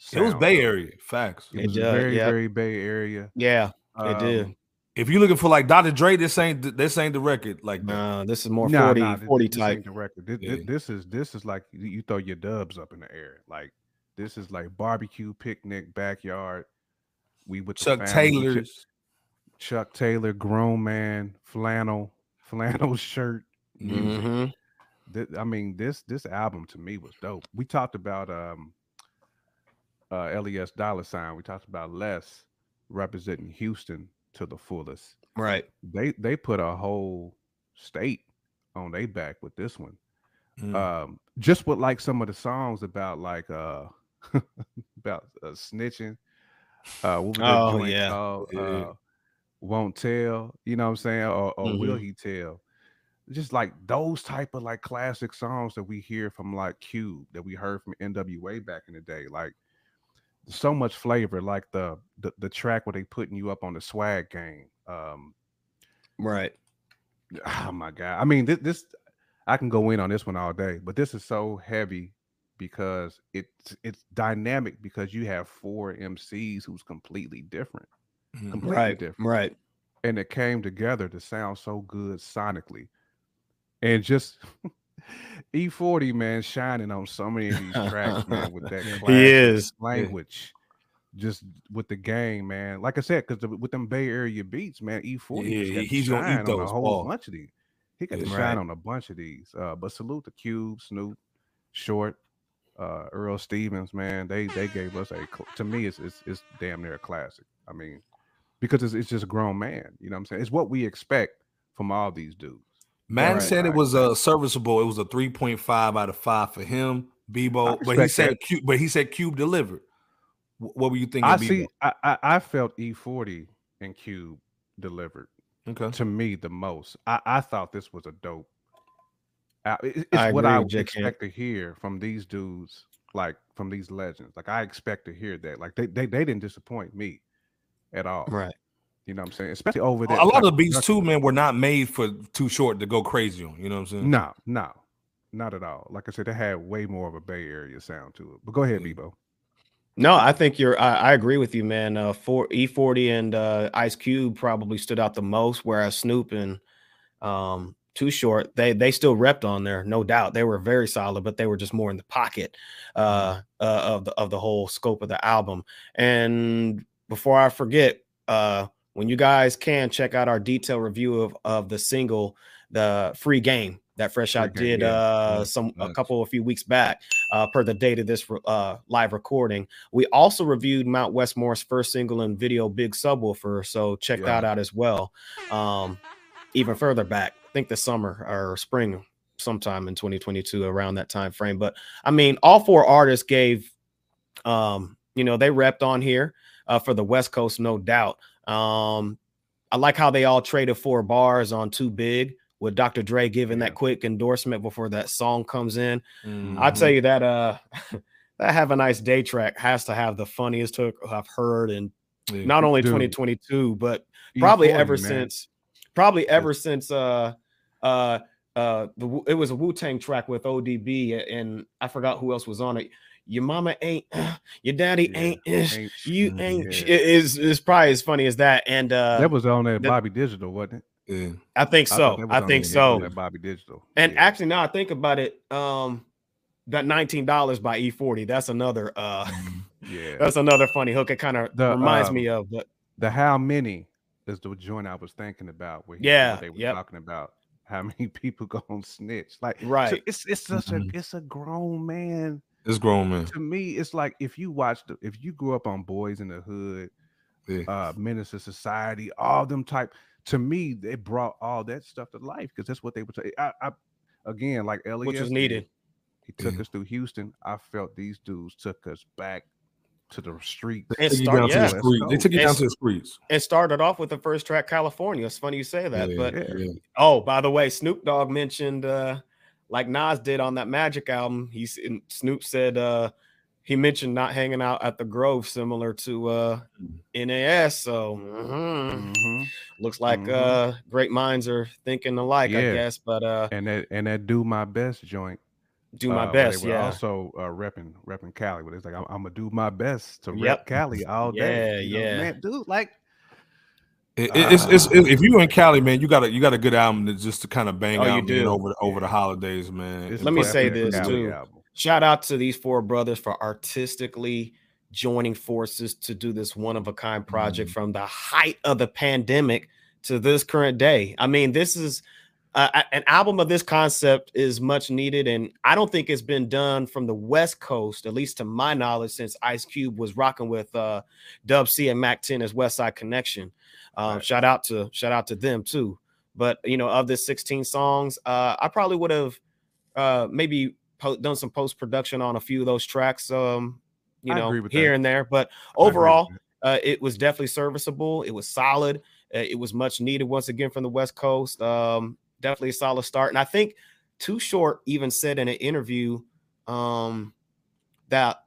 sound. It was Bay Area. Facts. It was very Bay Area. Yeah, it did. If you're looking for like Dr. Dre, this ain't the record. Like this is more 40 type. This ain't the record. This is like you throw your dubs up in the air. Like this is like barbecue, picnic, backyard. We with Chuck Taylor, grown man, flannel shirt. I mean, this album to me was dope. We talked about LES $. We talked about Les representing Houston to the fullest. Right. They put a whole state on their back with this one. Just with like some of the songs about like snitching. What was that joint called? Won't tell, you know what I'm saying? Or will he tell? Just like those type of like classic songs that we hear from like Cube, that we heard from NWA back in the day. Like so much flavor, like the track where they putting you up on the swag game. Right. Oh my God. I mean, this I can go in on this one all day, but this is so heavy because it's dynamic, because you have 4 MCs who's completely different. Completely different. And it came together to sound so good sonically. And just E-40, man, shining on so many of these tracks, man, with that classic language. Just with the game, man. Like I said, because with them Bay Area beats, man, E-40, he's gonna eat those on a whole bunch of these. He got to shine on a bunch of these. But salute to Cube, Snoop, Short, Earl Stevens, man. They gave us a, to me, it's damn near a classic. I mean, because it's just a grown man. You know what I'm saying? It's what we expect from all these dudes. Madden said it was serviceable. It was a 3.5 out of 5 for him, Bebo. But he said Cube, delivered. What were you thinking? I felt E-40 and Cube delivered. Okay. To me, the most. I thought this was a dope. It's what I would expect to hear from these dudes, like from these legends. Like I expect to hear that. Like they didn't disappoint me at all. Right. You know what I'm saying? Especially over there. A lot of beats too, man, were not made for Too Short to go crazy on. You know what I'm saying? No, not at all. Like I said, they had way more of a Bay Area sound to it. But go ahead, Bebo. No, I think you're. I agree with you, man. For E-40 and Ice Cube probably stood out the most, whereas Snoop and Too Short, they still repped on there, no doubt. They were very solid, but they were just more in the pocket of the whole scope of the album. And before I forget, when you guys can check out our detailed review of the single, the Free Game. That Fresh Out did a few weeks back per the date of this live recording. We also reviewed Mount Westmore's first single and video, Big Subwoofer. So check that out as well. Even further back, I think the summer or spring sometime in 2022 around that time frame. But I mean, all four artists gave, they repped on here for the West Coast, no doubt. I like how they all traded 4 bars on Too Big, with Dr. Dre giving that quick endorsement before that song comes in. Mm-hmm. I tell you that that Have a Nice Day track has to have the funniest hook I've heard in not only 2022, but probably ever since it was a Wu-Tang track with ODB, and I forgot who else was on it. Your mama ain't, your daddy ain't, you ain't. It's probably as funny as that. And that was on that Bobby Digital, wasn't it? Yeah. I think so. That Bobby Digital. And actually, now I think about it, that $19 by E-40. That's another. That's another funny hook. It kind of reminds me of the How Many is the joint I was thinking about. Where they were talking about how many people gonna snitch. Like right. So it's such a grown man. It's grown man. To me, it's like if you grew up on Boys in the Hood, Menace to Society, all them type. To me, they brought all that stuff to life because that's what they would say. I again, like Elliot, which was needed. He took us through Houston. I felt these dudes took us back to the streets. They took you down to the streets. And started off with the first track, California. It's funny you say that, oh, by the way, Snoop Dogg mentioned like Nas did on that Magic album. Snoop said he mentioned not hanging out at the Grove, similar to NAS. So looks like great minds are thinking alike, I guess. But and that Do My Best joint, Do My Best. They were also repping Cali, but it's like I'm gonna do my best to rep Cali all day. Man, dude, like it's if you in Cali, man, you got a good album to kind of bang out over the holidays, man. Let me say this too. Shout out to these 4 brothers for artistically joining forces to do this one-of-a-kind project from the height of the pandemic to this current day. I mean, this is an album of this concept is much needed, and I don't think it's been done from the West Coast, at least to my knowledge, since Ice Cube was rocking with Dub C and Mac 10 as Westside Connection. Shout out to them too. But of the 16 songs, I probably would have maybe done some post-production on a few of those tracks, and there. But overall, it was definitely serviceable. It was solid. It was much needed once again from the West Coast. Definitely a solid start. And I think Too Short even said in an interview that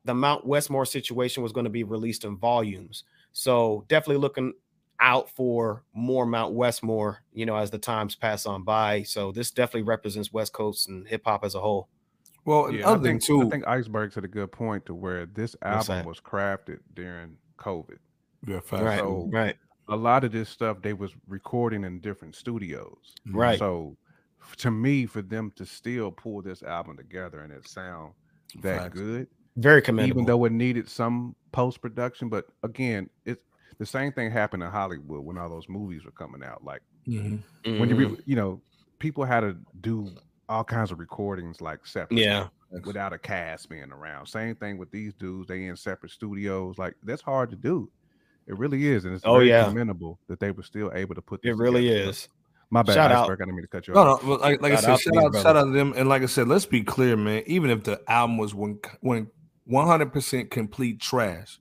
the Mount Westmore situation was going to be released in volumes. So definitely looking out for more Mount Westmore, as the times pass on by. So this definitely represents West Coast and hip hop as a whole. Well, I think Iceberg's at a good point to where this album was crafted during COVID. Yeah, right. A lot of this stuff they was recording in different studios. Right. So to me, for them to still pull this album together and it sound that good, very commendable. Even though it needed some post production, but again, it's the same thing happened in Hollywood when all those movies were coming out. Like when you know, people had to do all kinds of recordings, like separate, without a cast being around. Same thing with these dudes; they in separate studios. Like that's hard to do. It really is, and it's commendable that they were still able to put this together. Is. My bad, shout Iceberg. Out. I didn't mean to cut you off. No, like I said, shout out to them. And like I said, let's be clear, man. Even if the album was 100% complete trash,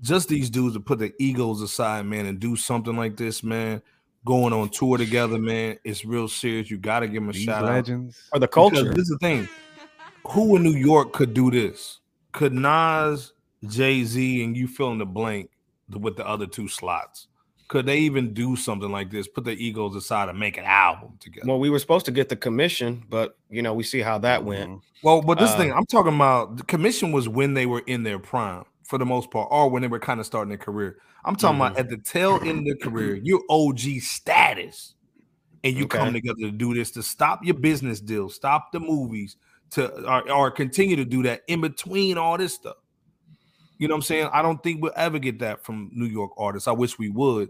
just these dudes to put their egos aside, man, and do something like this, man, going on tour together, man, it's real serious. You got to give them a shout out. Or the culture. Because this is the thing. Who in New York could do this? Could Nas, Jay-Z, and you fill in the blank with the other two slots? Could they even do something like this, put their egos aside and make an album together? Well, we were supposed to get the commission, but, you know, we see how that went. Well, but this thing, I'm talking about, the commission was when they were in their prime, for the most part, or when they were kind of starting their career. I'm talking about at the tail end of their career, you're OG status, and you come together to do this, to stop your business deal, stop the movies, to or continue to do that in between all this stuff. You know what I'm saying? I don't think we'll ever get that from New York artists. I wish we would.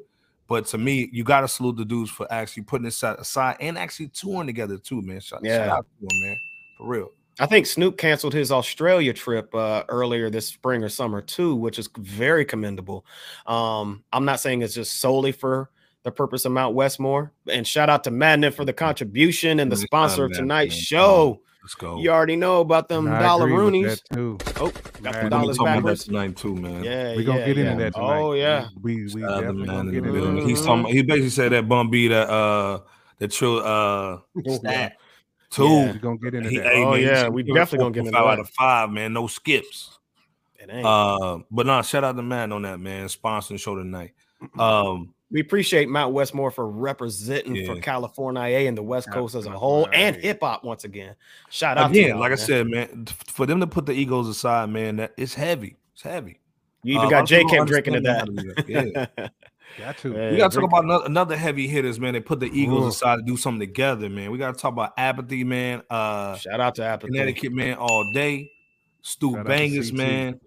But to me, you got to salute the dudes for actually putting this aside and actually touring together too, man. Shout out to them, man. For real. I think Snoop canceled his Australia trip earlier this spring or summer too, which is very commendable. I'm not saying it's just solely for the purpose of Mount Westmore. And shout out to Madden for the contribution and the sponsor of tonight's show. Let's go. You already know about them dollar roonies. Oh, got the dollars backwards tonight too, man. Yeah, we're gonna get into that tonight. Oh yeah, we definitely gonna get into it. He's talking. He basically said that Bun B that true stat too. Yeah. We're gonna get into that. Hey, oh man, yeah, we definitely gonna get into that. 5 out of 5, man. No skips. It ain't. But nah, shout out to Madden on that, man. Sponsoring the show tonight. We appreciate Mount Westmore for representing for California and the West Coast as a whole and hip hop once again. Shout out to them, like man. I said, man, for them to put the egos aside, man, that it's heavy. It's heavy. You even got J-Camp drinking to that. Got to. Man, we got to talk about another heavy hitters, man. They put the egos aside to do something together, man. We got to talk about Apathy, man. Shout out to Apathy. Connecticut, man, all day. Stu Bangas, man.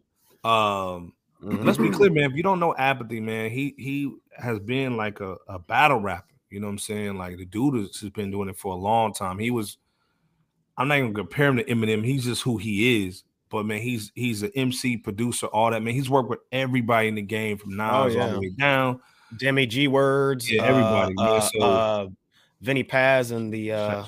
Let's be clear, man. If you don't know Apathy, man, he has been like a battle rapper. You know what I'm saying? Like the dude has been doing it for a long time. He was, I'm not even gonna compare him to Eminem. He's just who he is. But man, he's an MC, producer, all that. Man, he's worked with everybody in the game from Nas all the way down. Demi G Words, everybody. Vinny Paz and the Jedi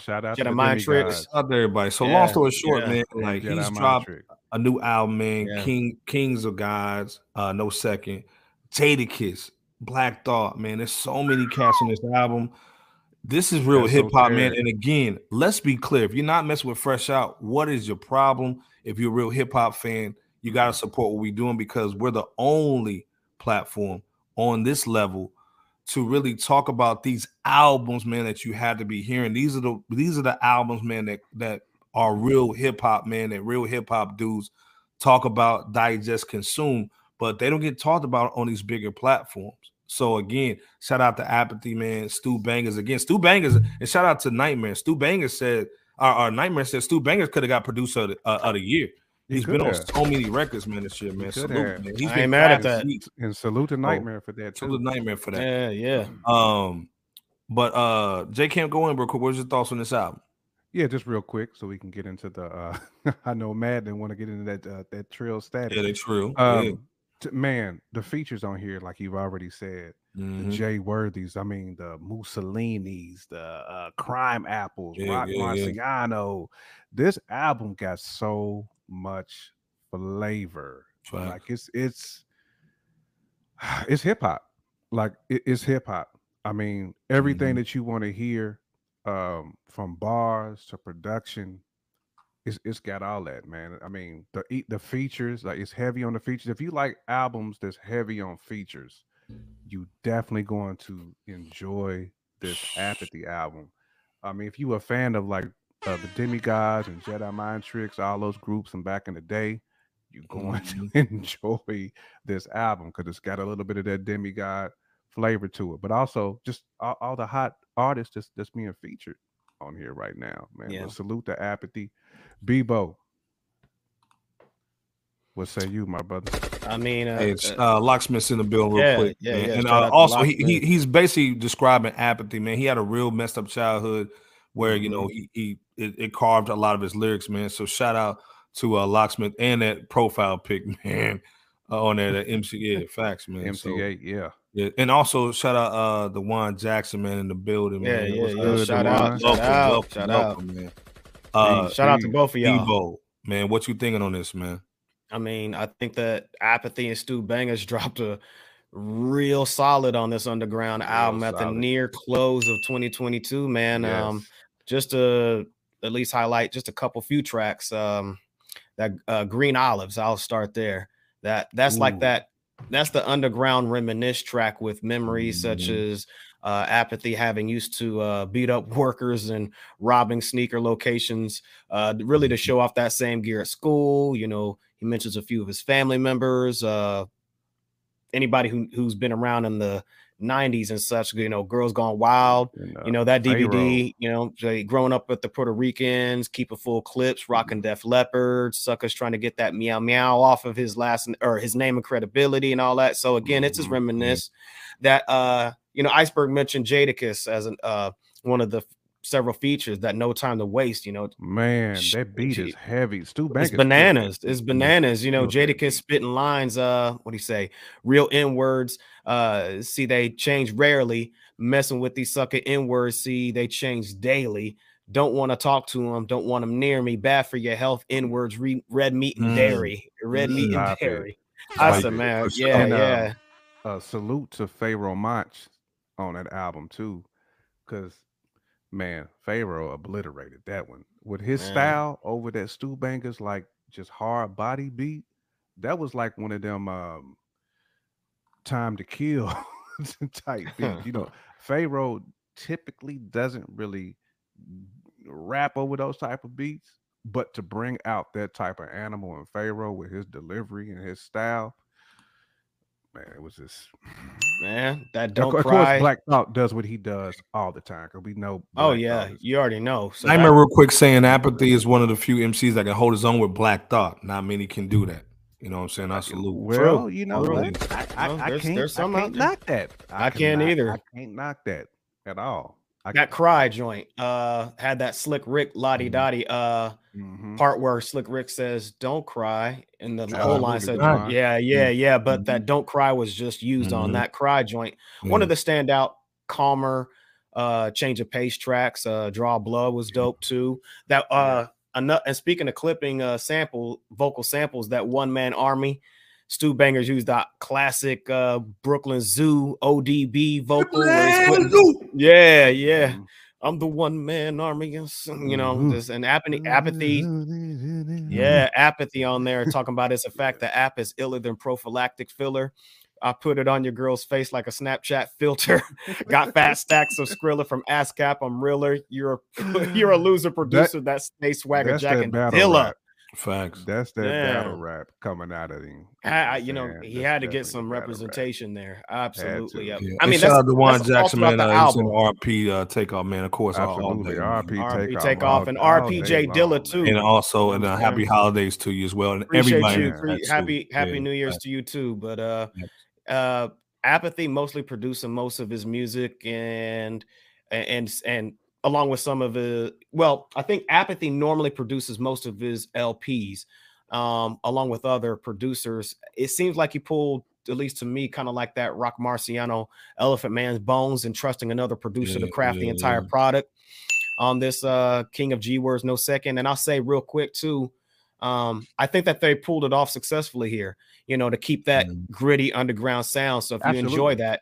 Tricks. Shout out to everybody. So long story short, man, like he's dropped a new album, man. Kings of Gods, no second. Jadakiss, Black Thought, man. There's so many cats on this album. This is real hip hop, man. And again, let's be clear. If you're not messing with Fresh Out, what is your problem? If you're a real hip hop fan, you got to support what we're doing because we're the only platform on this level to really talk about these albums, man, that you had to be hearing. These are the albums, man, that are real hip hop, man, that real hip hop dudes talk about, digest, consume, but they don't get talked about on these bigger platforms. So again, shout out to Apathy, man. Stu Bangas, and shout out to Nightmare. Stu Bangas said, our Nightmare said Stu Bangas could have got producer of the year. He's been on so many records, man, this year, man. Salute, man. I ain't mad at that. And salute to Nightmare for that. Salute to Nightmare for that. Yeah. But Jay Camp, go in real quick. What's your thoughts on this album? Yeah, just real quick, so we can get into the. I know Matt didn't want to get into that trill status. Yeah, they trill. Man, the features on here, like you've already said, the Jay Worthies, I mean, the Mussolini's, the Crime Apples, Rock Marciano. This album got so much flavor. Right. Like it's hip hop. Like it's hip hop. I mean, everything that you want to hear. From bars to production, it's got all that, man. I mean, the features, like it's heavy on the features. If you like albums that's heavy on features, you definitely going to enjoy this Apathy album. I mean, if you a fan of like the Demigods and Jedi Mind Tricks, all those groups from back in the day, you're going to enjoy this album because it's got a little bit of that demigod flavor to it, but also just all the hot artists that's being featured. on here right now, man. Yeah. Well, salute to Apathy. Bebo, what say you, my brother? I mean, it's Locksmith's in the bill real quick. Yeah, man. And also, he's basically describing Apathy, man. He had a real messed up childhood where, you know, it carved a lot of his lyrics, man. So shout out to Locksmith and that profile pic, man, on that MCA. Facts, man. MCA, so, yeah. Yeah, and also shout out the Juan Jackson, man, in the building, man. Yeah, yeah. Shout out to both of y'all. Evo, man, what you thinking on this, man? I mean, I think that Apathy and Stu Bangas dropped a real solid on this underground album at the near close of 2022, man. Yes. Just to at least highlight just a couple few tracks. That Green Olives, I'll start there. That's Ooh. Like that. That's the underground reminisce track with memories such as Apathy having used to beat up workers and robbing sneaker locations, really to show off that same gear at school. You know, he mentions a few of his family members, anybody who's been around in the 90s and such, you know, Girls Gone Wild, you know, that DVD, you know, growing up with the Puerto Ricans, Keep a Full Clips, rocking Def Leppard, suckers trying to get that meow meow off of his last or his name and credibility and all that. So again, it's just reminisce that, you know, Iceberg mentioned Jadakiss as one of the several features that No Time to Waste, you know, man, that beat is heavy. Stu Bangas, it's bananas, you know. Jadakiss spitting lines, what do you say, real n-words, see they change rarely, messing with these sucker n-words, see they change daily, don't want to talk to them, don't want them near me, bad for your health, n-words, red meat and dairy, awesome, man. Yeah, and, yeah, salute to Pharaoh Monch on that album too, because man, Pharaoh obliterated that one with his style over that Stu Bangas, like just hard body beat. That was like one of them Time to Kill type beats. You know, Pharaoh typically doesn't really rap over those type of beats, but to bring out that type of animal in Pharaoh with his delivery and his style, man, it was just, man, that Don't Cry. Of course, Black Thought does what he does all the time, because we know. Oh, yeah, you already know. So I remember real quick saying Apathy is one of the few MCs that can hold his own with Black Thought. Not many can do that. You know what I'm saying? I salute. Well, you know, I can't knock that. I can't knock that at all. That Cry joint had that Slick Rick Lottie Dottie part where Slick Rick says "Don't cry" and the whole line said "Yeah." But that "Don't Cry" was just used on that Cry joint. One of the standout, calmer, change of pace tracks. Draw Blood was dope too. That and speaking of clipping vocal samples, that One Man Army. Stu Bangas used that classic Brooklyn Zoo ODB vocal. Yeah. I'm the one man army, you know, just an Apathy. Yeah, Apathy on there talking about it's a fact that app is iller than prophylactic filler. I put it on your girl's face like a Snapchat filter. Got fat stacks of Skrilla from ASCAP. I'm realer. You're a loser producer. That's Snake Swagger Jack and Dilla. Facts. That's that battle rap coming out of him. You know, he had to get some representation there. Absolutely. Yeah. I mean, shout out to Juan Jackson, man. RP Takeoff, man. Of course, absolutely. RP Takeoff and RPJ Dilla too. And also, and happy holidays to you as well. And everybody, happy New Year's to you too. But Apathy mostly producing most of his music and along with some of the, I think Apathy normally produces most of his LPs, along with other producers. It seems like he pulled, at least to me, kind of like that Rock Marciano, Elephant Man's Bones, and trusting another producer to craft the entire product on this King of G Words, No Second. And I'll say real quick too, I think that they pulled it off successfully here, you know, to keep that gritty underground sound. So if you enjoy that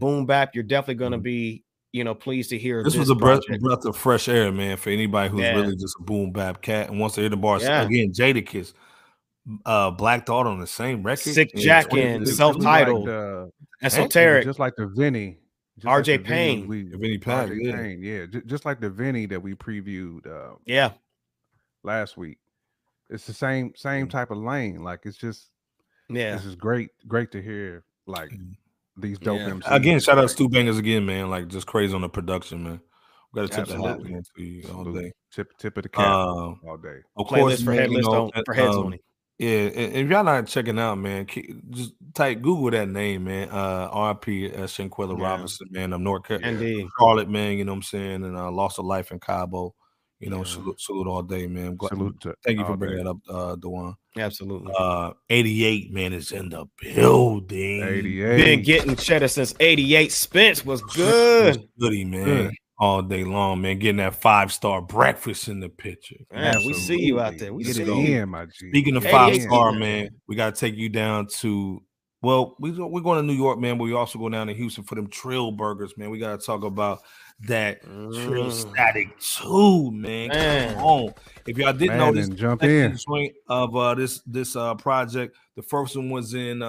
boom bap, you're definitely going to be, you know, pleased to hear this was a breath of fresh air, man, for anybody who's really just a boom bap cat and wants to hear the bars again. Jadakiss, Black Thought on the same record, Sick Jackin', self-titled, esoteric, just like the Vinny, RJ Payne, just like the Vinny that we previewed, last week. It's the same type of lane, like it's just, this is great to hear, like. These dope MCs. Again, shout out Stu Bangas again, man. Like just crazy on the production, man. We got to tip the hat to you all day. Tip of the cap all day. Of course, for headlist, for heads only. Yeah, if y'all not checking out, man, just type Google that name, man. R.I.P. Shanquilla Robinson, man. I'm North Carolina, Charlotte, man. You know what I'm saying? And lost a life in Cabo. You know, salute all day, man. Salute. Thank you for bringing that up, Dewan. Absolutely. 88, man, is in the building. 88. Been getting cheddar since 88. Spence was good. Goody, man. Good. All day long, man. Getting that 5-star breakfast in the picture. Man, we see you out there. We get it in, my G. Speaking of 5-star, man, we got to take you down to, well, we're going to New York, man, but we also go down to Houston for them Trill Burgers, man. We got to talk about that Trill Statik 2, man. Come on. If y'all didn't know this, jump in. Of this project, the first one was in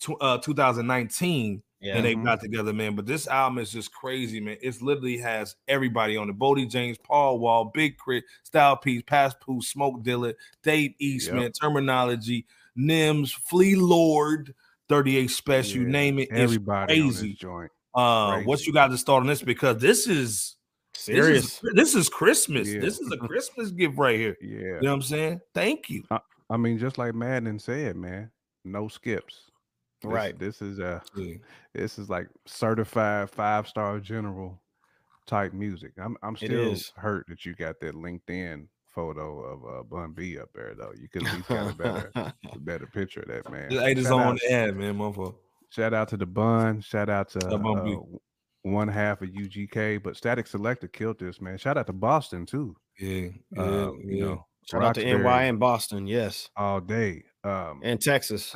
2019. Yeah. And they got together, man. But this album is just crazy, man. It literally has everybody on it. Bodie James, Paul Wall, Big Crit, Style Piece, Papoose, Smoke Dilla, Dave East, man, Terminology, Nems, Flea Lord, 38 Special, you name it. Everybody it's crazy. On this joint. Crazy. What you got to start on this? Because this is serious. This is Christmas. Yeah. This is a Christmas gift right here. Yeah. You know what I'm saying? Thank you. I mean, just like Madden said, man, no skips. Right. This is like certified 5-star general type music. I'm still hurt that you got that LinkedIn photo of Bun B up there though. You could at least got a better picture of that, man. It is on the ad, man. Motherfucker. Shout out to the Bun. Shout out to one half of UGK. But Statik Selektah killed this, man. Shout out to Boston too. Yeah. You know, shout out to NY and Boston. Yes. All day. And Texas.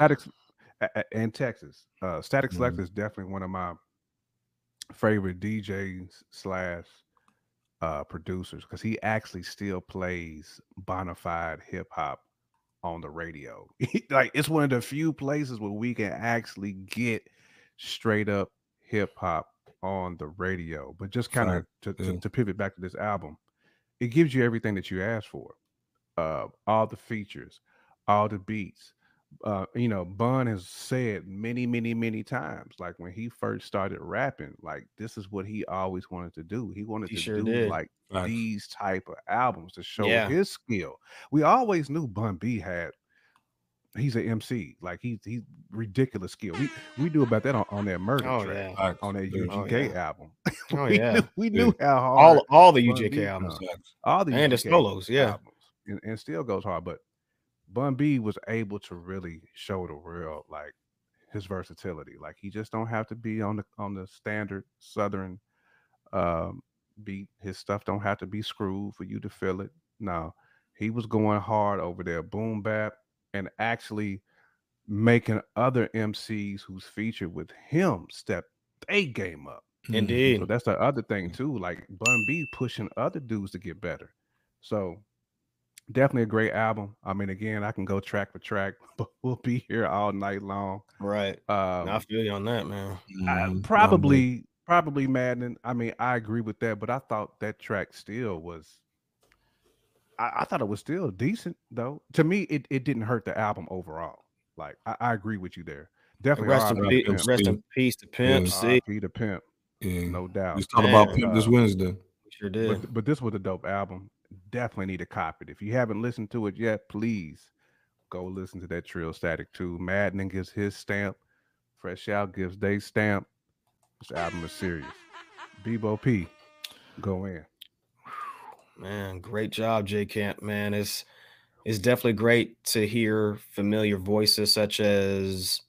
In Texas. Statik Selektah is definitely one of my favorite DJs / producers because he actually still plays bona fide hip hop on the radio. Like it's one of the few places where we can actually get straight up hip hop on the radio. But just kind of to pivot back to this album, it gives you everything that you asked for. All the features, all the beats. You know, Bun has said many times, like when he first started rapping, like this is what he always wanted to do. He wanted to do like these type of albums to show his skill. We always knew Bun B he's an MC, like he's ridiculous skill. We knew about that on that murder track, on that UGK album. we knew how hard all the UGK albums, all the and UGK the solos, albums, and still goes hard, but Bun B was able to really show the real, like his versatility. Like he just don't have to be on the standard Southern beat. His stuff don't have to be screwed for you to feel it. No, he was going hard over there, boom bap, and actually making other MCs who's featured with him step they game up. Indeed. So that's the other thing too. Like Bun B pushing other dudes to get better. So. Definitely a great album. I mean, again, I can go track for track, but we'll be here all night long. Right. I feel you on that, man. Probably Madden. I mean, I agree with that, but I thought that track still was. I thought it was still decent, though. To me, it didn't hurt the album overall. Like I agree with you there. Definitely. Rest in peace to Pimp C. The Pimp. Yeah. No doubt. We talked about Pimp this Wednesday. We sure did. But this was a dope album. Definitely need to copy it. If you haven't listened to it yet, please go listen to that Trill Statik 2. Madden gives his stamp. Fresh Out gives their stamp. This album is serious. Bebo P, go in. Man, great job, J Camp. Man, it's definitely great to hear familiar voices such as,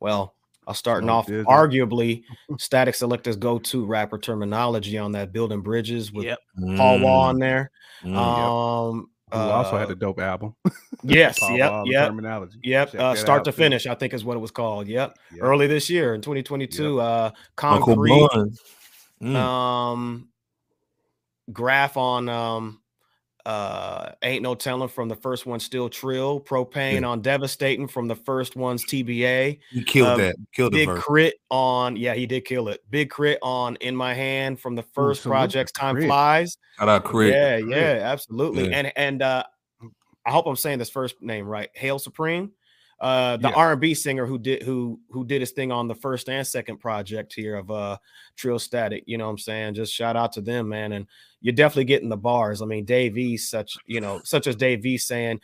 well, I'll starting off Disney. Arguably Statik Selektah's go-to rapper Terminology on that Building Bridges with Paul Wall on there. Who also had a dope album. Yes. Paul Wall, Terminology. Yep. Start to Finish, I think is what it was called. Yep. Early this year in 2022. Concrete. Graph on Ain't No Telling from the first one, Still Trill. Propane on Devastating from the first one's TBA. He killed that. Killed Big Crit on, he did kill it. Big Crit on In My Hand from the first project's Time Crit. Flies. Shout out Crit. Yeah, absolutely. Yeah. And I hope I'm saying this first name right. Hail Supreme. The R&B singer who did his thing on the first and second project here of Trill Static, you know what I'm saying? Just shout out to them, man. And you're definitely getting the bars. I mean, Dave East, such as Dave East saying,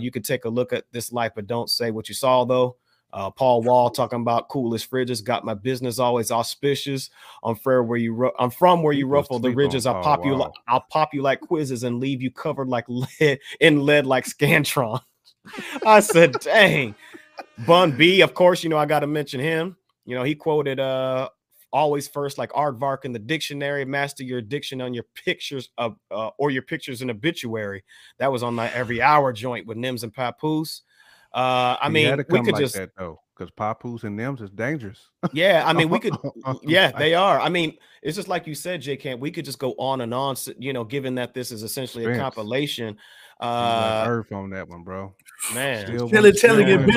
you could take a look at this life, but don't say what you saw though. Paul Wall talking about coolest fridges, got my business always auspicious. I'm from where you ruffle the ridges. I'll pop you like quizzes and leave you covered like lead like Scantron. I said, dang. Bun B, of course, I got to mention him. He quoted always first, like aardvark in the dictionary, master your addiction on your pictures of or your pictures in obituary. That was on my Every Hour joint with Nems and Papoose. Because Papoose and Nems is dangerous. Yeah, I mean, we could. Yeah, they are. I mean, it's just like you said, J. Camp. We could just go on and on. Given that this is essentially a compilation. Earth on that one, bro. Man, Billy, like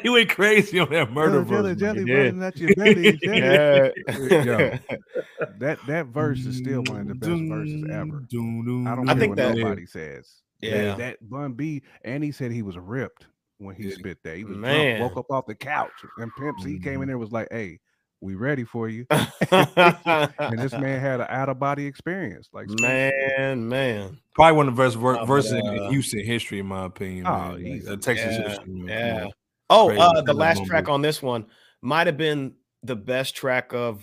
he went crazy on that murder verse. That verse is still one of the best verses ever. I don't care what nobody says. Yeah, that Bun B, and he said he was ripped when he spit that. He was drunk, woke up off the couch, and Pimp C came in there and was like, "Hey, we ready for you." And this man had an out of body experience, like man, probably one of the best verses in Houston history, in my opinion. Oh, Texas history, man. Oh, the last track on this one might have been the best track that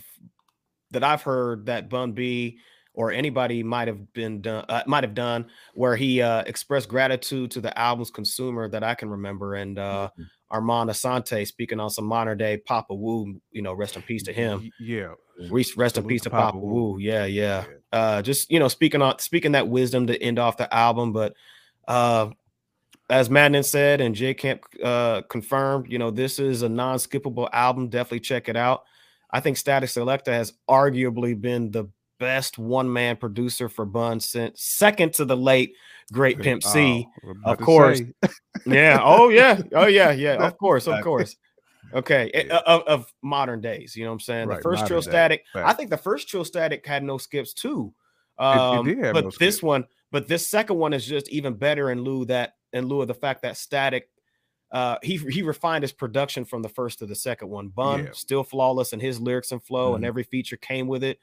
I've heard that Bun B or anybody might have done, where he expressed gratitude to the album's consumer that I can remember. And Armand Asante speaking on some modern day Papa Wu, rest in peace to him. Yeah. Rest in peace to Papa Wu. Yeah, yeah. Just, speaking that wisdom to end off the album. But as Madden said and J. Camp confirmed, this is a non-skippable album. Definitely check it out. I think Statik Selektah has arguably been the best one-man producer for Bun since, second to the late great Pimp C, of course. Yeah. Oh yeah. Oh yeah. Yeah. Of course. Of course. Okay. Yeah. Of modern days. You know what I'm saying? Right, the first Trill Static. Right. I think the first Trill Static had no skips too. But this second one is just even better in lieu of the fact that Static, he refined his production from the first to the second one. Bun still flawless in his lyrics and flow, and every feature came with it.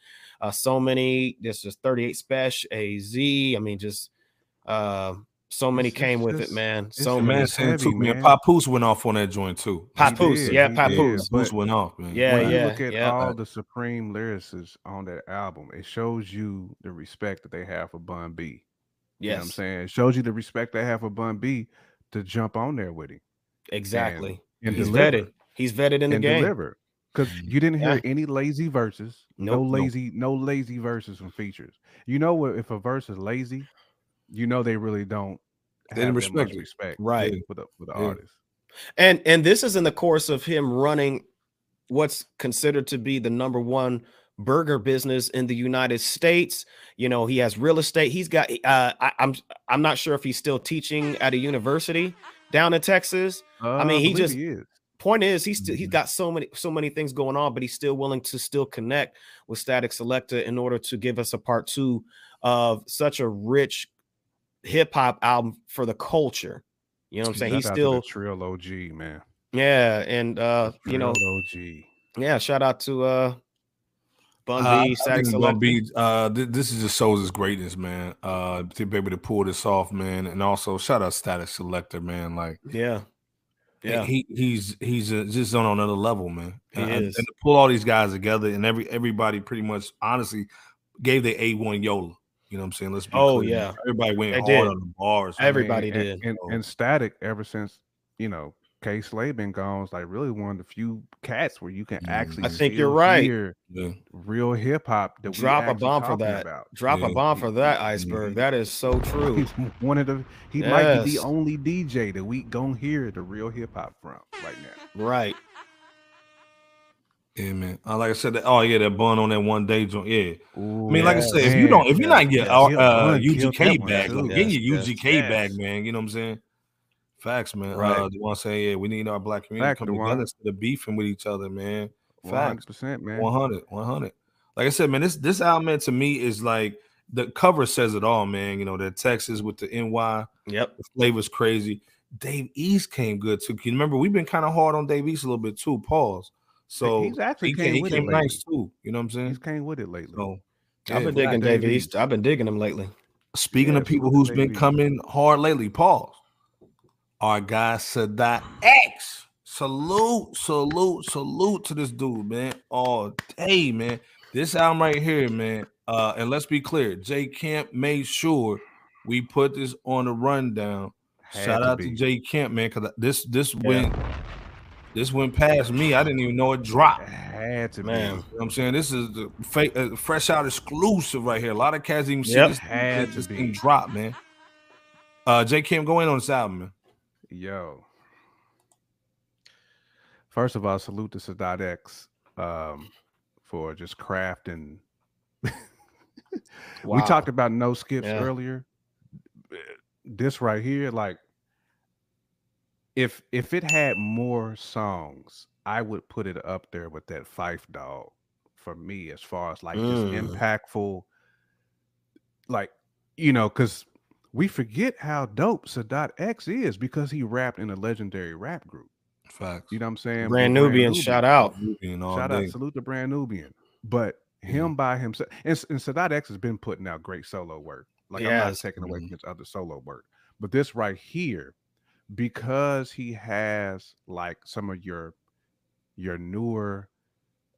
So many, there's just 38 Special, AZ. I mean, just so many came with it, man. So many. Papoose went off on that joint too. Papoose went off, man. Yeah, when you look at all the supreme lyricists on that album, it shows you the respect that they have for Bun B. You know what I'm saying? It shows you the respect they have for Bun B to jump on there with him. Exactly. And he's vetted. He's vetted in the game. Because you didn't hear any lazy verses. No lazy verses from features. If a verse is lazy, they really don't. They didn't respect. Right. For the artist. And this is in the course of him running what's considered to be the #1 burger business in the United States. He has real estate. He's got I'm not sure if he's still teaching at a university down in Texas. I mean, point is, he's got so many things going on, but he's still willing to still connect with Statik Selektah in order to give us a part two of such a rich hip hop album for the culture. You know what I'm saying? He's still Trill OG, man. Yeah, and OG. Yeah, shout out to Bun B. This is just shows his greatness, man. To be able to pull this off, man, and also shout out Statik Selektah, man. He's just on another level, man. And to pull all these guys together, and everybody pretty much honestly gave their A1 YOLA. You know what I'm saying? Let's be clear. Yeah, everybody went hard on the bars. Everybody did. And Statik, ever since K. Slade been gone, is like really one of the few cats where you can actually. I think you're right. Real hip hop. That drop a bomb for that. Drop a bomb for that iceberg. That is so true. He's one of the. He might be the only DJ that we gonna hear the real hip hop from right now. Right. Yeah, man. Like I said, that Bun on that one day joint. Yeah. Ooh, I mean, like I said, if you're not getting UGK back, get your UGK back, man. You know what I'm saying? Facts, man. Right. Dewan saying, we need our black community coming together instead of beefing with each other, man. Facts. 100%, man. 100. Like I said, man, this album to me is like the cover says it all, man. That Texas with the NY, the flavor's crazy. Dave East came good too. You remember we've been kind of hard on Dave East a little bit too. Pause. So he's actually he came nice too. You know what I'm saying? He's came with it lately. So, yeah, I've been digging Dave East. I've been digging him lately. Speaking of people who's been coming hard lately, pause. Our guy Sadat X. Salute to this dude, man. All day, man. This album right here, man. And let's be clear, J Camp made sure we put this on the rundown. Shout out to J Camp, man, because this went past me. I didn't even know it dropped. Had to, man. You know I'm saying, this is the fresh out exclusive right here. A lot of cats even see this thing drop, man. J Camp, go in on this album, man. Yo. First of all, salute to Sadat X for just crafting. Wow. We talked about no skips earlier. This right here, like, if it had more songs, I would put it up there with that Fife Dog for me, as far as like just impactful, like, you know, because we forget how dope Sadat X is because he rapped in a legendary rap group. Facts. You know what I'm saying? Brand Nubian, shout out. Salute to Brand Nubian. But him by himself, and Sadat X has been putting out great solo work. Like, I'm not taking away from his other solo work. But this right here, because he has like some of your newer,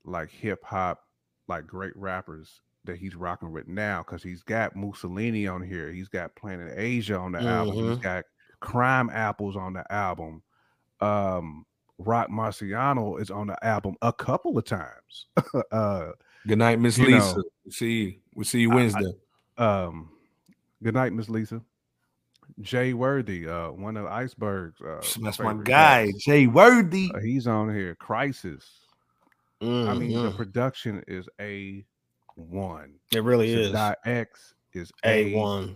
like hip hop, like great rappers that he's rocking with now, because he's got Mussolini on here, he's got Planet Asia on the album, he's got Crime Apples on the album. Rock Marciano is on the album a couple of times. Good night, Miss Lisa. Know, we'll see you Wednesday. Good night, Miss Lisa. Jay Worthy, one of Iceberg's. That's my guy, guys. Jay Worthy. He's on here. Crisis. I mean, the production is A1. It really is. X is A1.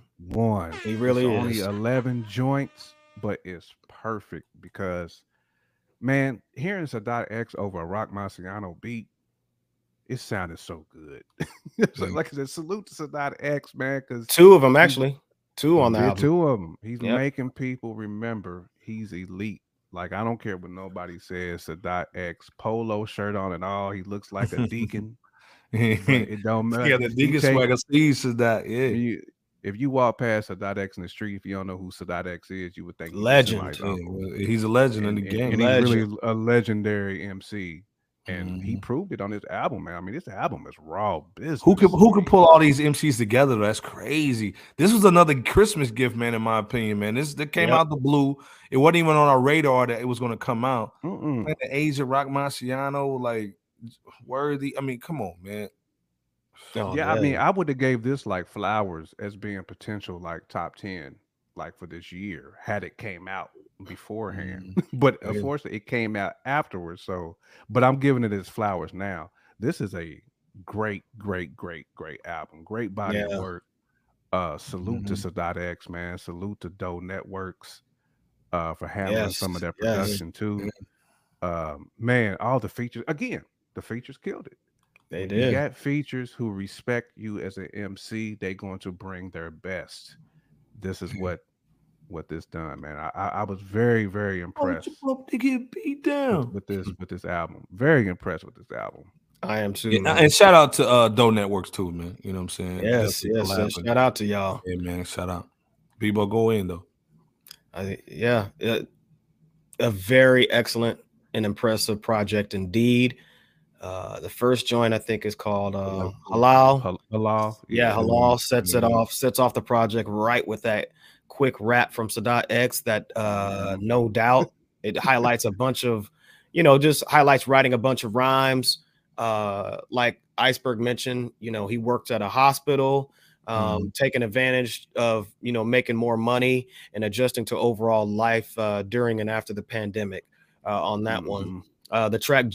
He really is. Only 11 joints. But it's perfect because, man, hearing Sadat X over a Rock Marciano beat, it sounded so good. So, like I said, salute to Sadat X, man. Because two of them actually, two on the album. Two of them. He's making people remember he's elite. Like, I don't care what nobody says. Sadat X, polo shirt on and all. He looks like a deacon. It don't matter. Yeah, the deacon swagger sees Sadat. Yeah. If you walk past Sadat X in the street, if you don't know who Sadat X is, you would think legend. He's a legend in the game. And he's really a legendary MC, and he proved it on this album, man. I mean, this album is raw business. Who can pull all these MCs together? That's crazy. This was another Christmas gift, man. In my opinion, man, that came out the blue. It wasn't even on our radar that it was going to come out. Like the Asia, Rock Marciano, like Worthy. I mean, come on, man. I mean, I would have gave this like flowers as being potential like top 10 like for this year had it came out beforehand. But unfortunately it came out afterwards. So, but I'm giving it its flowers now. This is a great album. Great body of work. Salute to Sadat X, man. Salute to Doe Networks for handling some of that production too. Man, all the features again, the features killed it. They did. You got features who respect you as an MC. They're going to bring their best. This is what this done, man. I was very, very impressed. To get beat down with this album. Very impressed with this album. I am too. Yeah, and shout out to Doe Networks too, man. You know what I'm saying? Yes. Shout out to y'all. Yeah, man. Shout out. Bebo, go in though. A very excellent and impressive project indeed. The first joint I think is called Halal. Halal. Yeah, Halal sets off the project right with that quick rap from Sadat X that no doubt it highlights a bunch of, you know, just highlights writing a bunch of rhymes. Like Iceberg mentioned, you know, he worked at a hospital, taking advantage of, you know, making more money and adjusting to overall life during and after the pandemic on that one. The track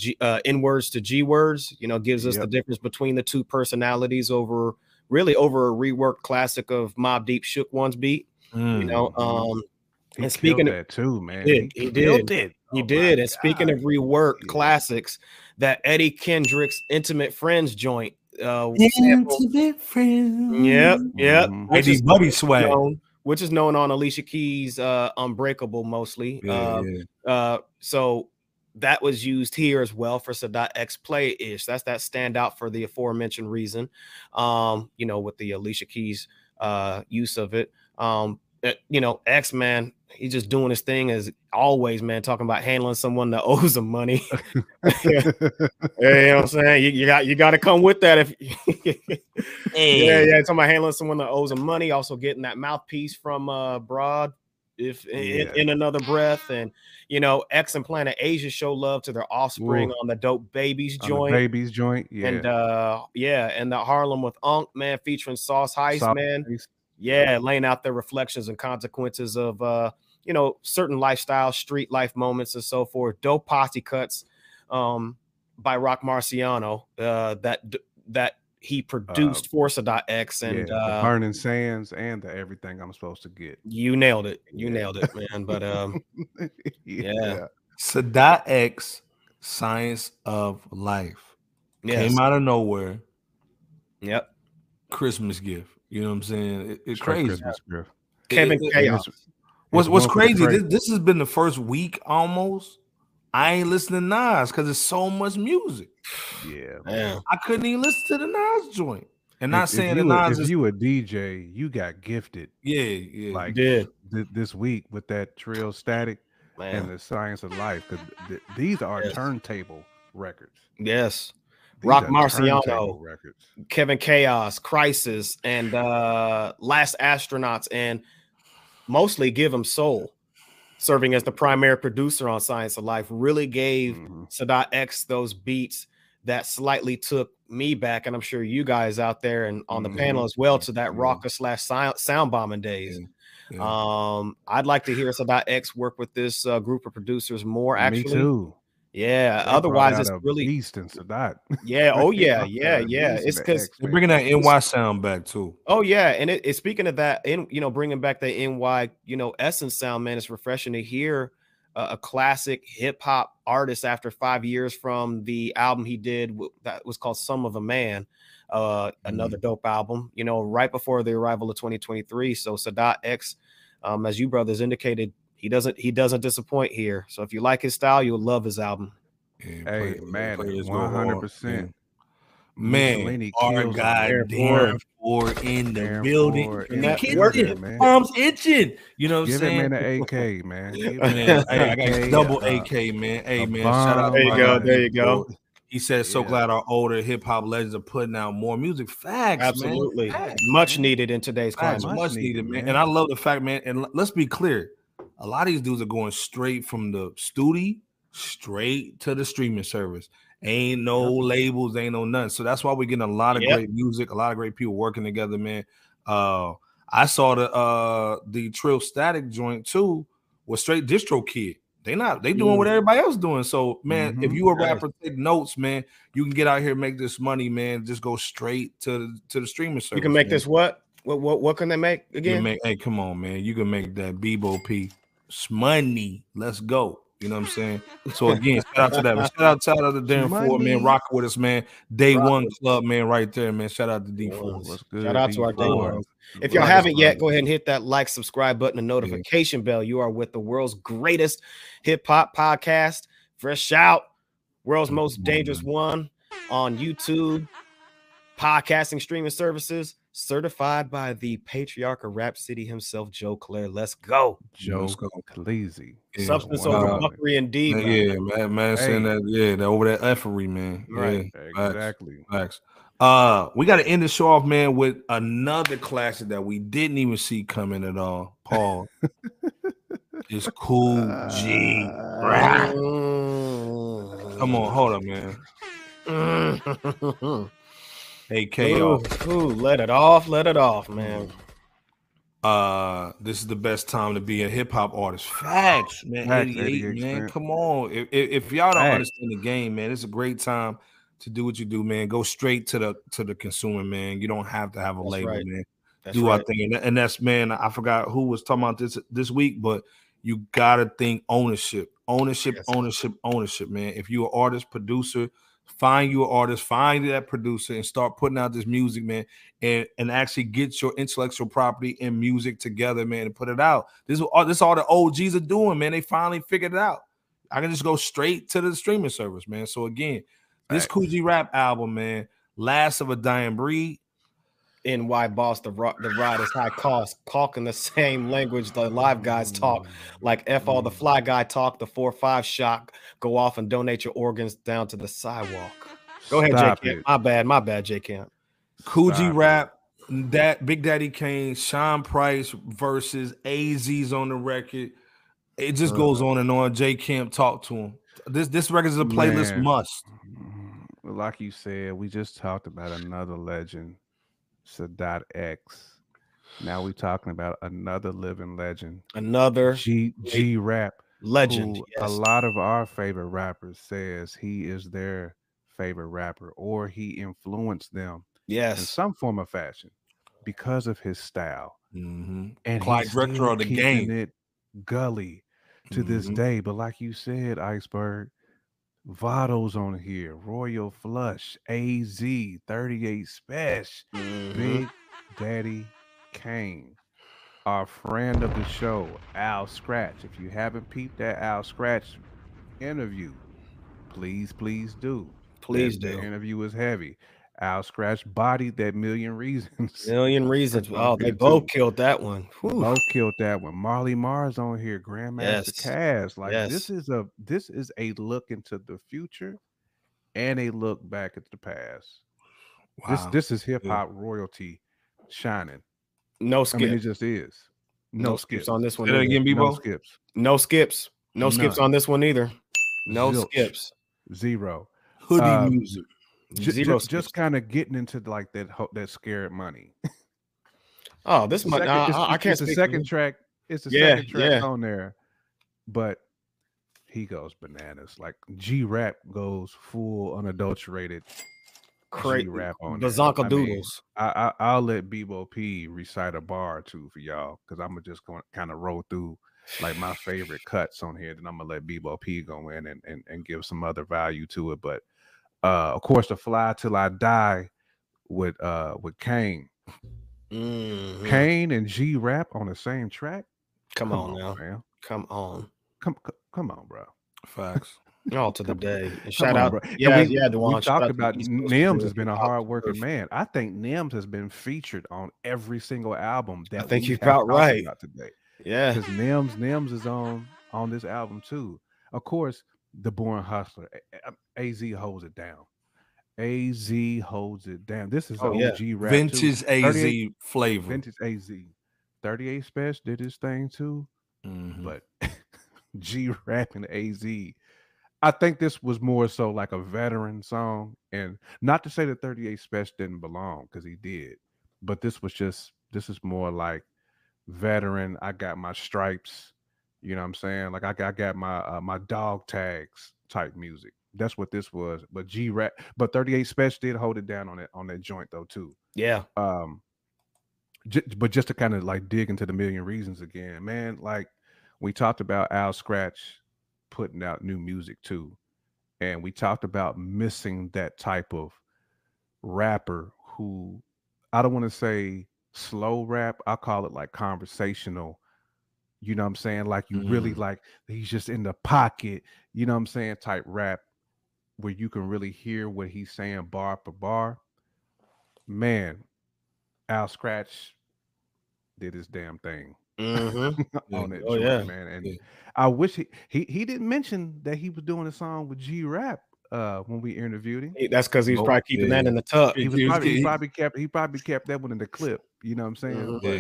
N-Words to G-Words, you know, gives us the difference between the two personalities over a reworked classic of Mobb Deep Shook One's beat, you know. He and speaking of that too, man, he did. He did. And speaking of reworked classics, that Eddie Kendrick's Intimate Friends joint. Intimate Friends. Yep. Eddie Buddy Swag. which is known on Alicia Keys' Unbreakable mostly. So that was used here as well for Sadat X play-ish. That's that standout for the aforementioned reason, you know, with the Alicia Keys use of it. You know, X, man, he's just doing his thing as always, man, talking about handling someone that owes him money. You know what I'm saying? You got to come with that. Talking about handling someone that owes him money, also getting that mouthpiece from Broad in another breath. And, you know, X and Planet Asia show love to their offspring on the Dope Babies joint. Yeah. And, and the Harlem with Unk, man, featuring Sauce Heist, Yeah, laying out the reflections and consequences of, you know, certain lifestyles, street life moments and so forth. Dope posse cuts by Rock Marciano that he produced for Sadat X. And Burning Sands and the Everything I'm Supposed to Get. You nailed it. Nailed it, man. But Sadat X, Science of Life. Came out of nowhere. Yep. Christmas gift. You know what I'm saying? It's crazy. Chaos. What's crazy? This has been the first week almost. I ain't listening to Nas because it's so much music. Yeah, man. I couldn't even listen to the Nas joint. And not saying that Nas is. If you a DJ, you got gifted. Yeah. Like this week with that Trill Static and the Science of Life. Because these are turntable records. Yes. Rock Marciano, Kevin Chaos, Crisis, and Last Astronauts, and mostly Give Him Soul, serving as the primary producer on Science of Life, really gave Sadat X those beats that slightly took me back, and I'm sure you guys out there and on the panel as well, to that rocker / sound bombing days. I'd like to hear Sadat X work with this group of producers more, actually. Me too. Yeah, they otherwise it's really East and Sadat. It's because they're bringing that NY sound back too. Oh yeah, and it's speaking of that, bringing back the NY, essence sound, man. It's refreshing to hear a classic hip hop artist after 5 years from the album he did that was called Some of a Man, another dope album, right before the arrival of 2023. So Sadat X, as you brothers indicated, He doesn't disappoint here. So if you like his style, you'll love his album. Hey, man, 100%. Man, our guy Ford in the building. Palms itching. You know what I'm saying? Give him an AK, man. I got double AK, man. Hey, man, shout out. There you go. He said, so glad our older hip-hop legends are putting out more music. Facts, absolutely. Man. Facts, much needed in today's climate. Much needed, man. And I love the fact, man, and let's be clear. A lot of these dudes are going straight from the studio straight to the streaming service. Ain't no labels, ain't no nothing. So that's why we're getting a lot of great music, a lot of great people working together, man. I saw the Trill Static joint too was straight distro kid. They doing what everybody else doing. So man, if you a rapper, take notes, man. You can get out here and make this money, man. Just go straight to the streaming service. You can make this what can they make again? Hey, come on, man. You can make that Bebo P. Money, let's go. You know what I'm saying? So again, shout out to that. Shout out to Darren Ford, man. Rock with us, man. Day One Club, man, right there, man. Shout out to D4. Shout out to our Day One. If y'all haven't yet, go ahead and hit that like, subscribe button, and notification bell. You are with the world's greatest hip hop podcast, Fresh Out, world's most dangerous one on YouTube, podcasting, streaming services. Certified by the patriarch of Rap City himself, Joe Claire. Let's go, Joe Cleasy. Substance over buckery, indeed. Man, saying that, that over that effery, man. Right, exactly. Facts. We got to end the show off, man, with another classic that we didn't even see coming at all. Paul, it's Kool G Rap. Come on, hold up, man. Hey, KO. Let it off, man. This is the best time to be a hip-hop artist. Facts, man. Facts, 88, man. Come on. If y'all don't understand the game, man, it's a great time to do what you do, man. Go straight to the consumer, man. You don't have to have a label, man. Our thing. And that's, man, I forgot who was talking about this week, but you got to think ownership. Ownership, man. If you're an artist, producer, Find your artist, find that producer, and start putting out this music, man, and actually get your intellectual property and music together, man, and put it out. This is all the OGs are doing, man. They finally figured it out. I can just go straight to the streaming service, man. So again, this Kool G Rap album, man, Last of a Dying Breed. And why boss the ride is high cost, talking the same language the live guys talk, like F all the fly guy talk, the 4-5 shock, go off and donate your organs down to the sidewalk. Go ahead, J Camp. My bad, J Camp. Kool G Rap, that Big Daddy Kane, Sean Price versus AZ's on the record. It just goes on and on. J Camp, talk to him. This record is a playlist must. Like you said, we just talked about another legend. Sadat X. Now we're talking about another living legend, another G Rap legend. Yes. A lot of our favorite rappers says he is their favorite rapper, or he influenced them, yes, in some form of fashion because of his style. Mm-hmm. And he's retro the game, it gully to this day. But like you said, Iceberg. Vado's on here, Royal Flush, AZ, 38 Special, Big Daddy Kane, our friend of the show, Al Scratch. If you haven't peeped that Al Scratch interview, please do. Please do. The interview is heavy. Al Scratch bodied that Million Reasons. Million Reasons. Oh, they both killed that one. Whew. Both killed that one. Marley Mar's on here. Grandmaster Caz. Like this is a look into the future and a look back at the past. Wow. This is hip hop royalty shining. No skips. I mean, it just is. No skips on this one. Again, no skips. No skips. No skips on this one either. No skips. Zero. Hoodie music. Just kind of getting into like that scared money. Oh, this might. I can't. It's the second track. It's the second track on there, but he goes bananas. Like G Rap goes full unadulterated, crazy rap on the Zonka Doodles. I'll let Bebo P recite a bar or two for y'all because I'm just going to kind of roll through like my favorite cuts on here. Then I'm gonna let Bebo P go in and give some other value to it, but. Of course, the Fly Till I Die with Kane. Mm-hmm. Kane and G Rap on the same track. Come on now. Man. Come on, bro. Facts. All to the day. And shout out. Bro. We talked about Nems has been a hard working man. I think Nems has been featured on every single album that I think you're about right today. Yeah. Because Nems is on this album too. Of course. The Born Hustler, AZ holds it down. AZ holds it down. This is OG rap. Vintage AZ flavor. Vintage AZ. 38 Special did his thing too, but G Rap and AZ. I think this was more so like a veteran song, and not to say that 38 Special didn't belong because he did, but this is more like veteran. I got my stripes. You know what I'm saying? Like I got my dog tags type music. That's what this was. But G-Rap, but 38 Special did hold it down on that joint though too. Yeah. But just to kind of like dig into the Million Reasons again, man. Like we talked about Al Scratch putting out new music too, and we talked about missing that type of rapper who I don't want to say slow rap. I call it like conversational. You know what I'm saying? Like you really like he's just in the pocket, you know what I'm saying? Type rap where you can really hear what he's saying bar for bar. Man, Al Scratch did his damn thing on it. Oh, yeah. Man. And I wish he didn't mention that he was doing a song with G Rap when we interviewed him. That's because he was probably keeping that in the tub. He probably kept that one in the clip, you know what I'm saying? Yeah.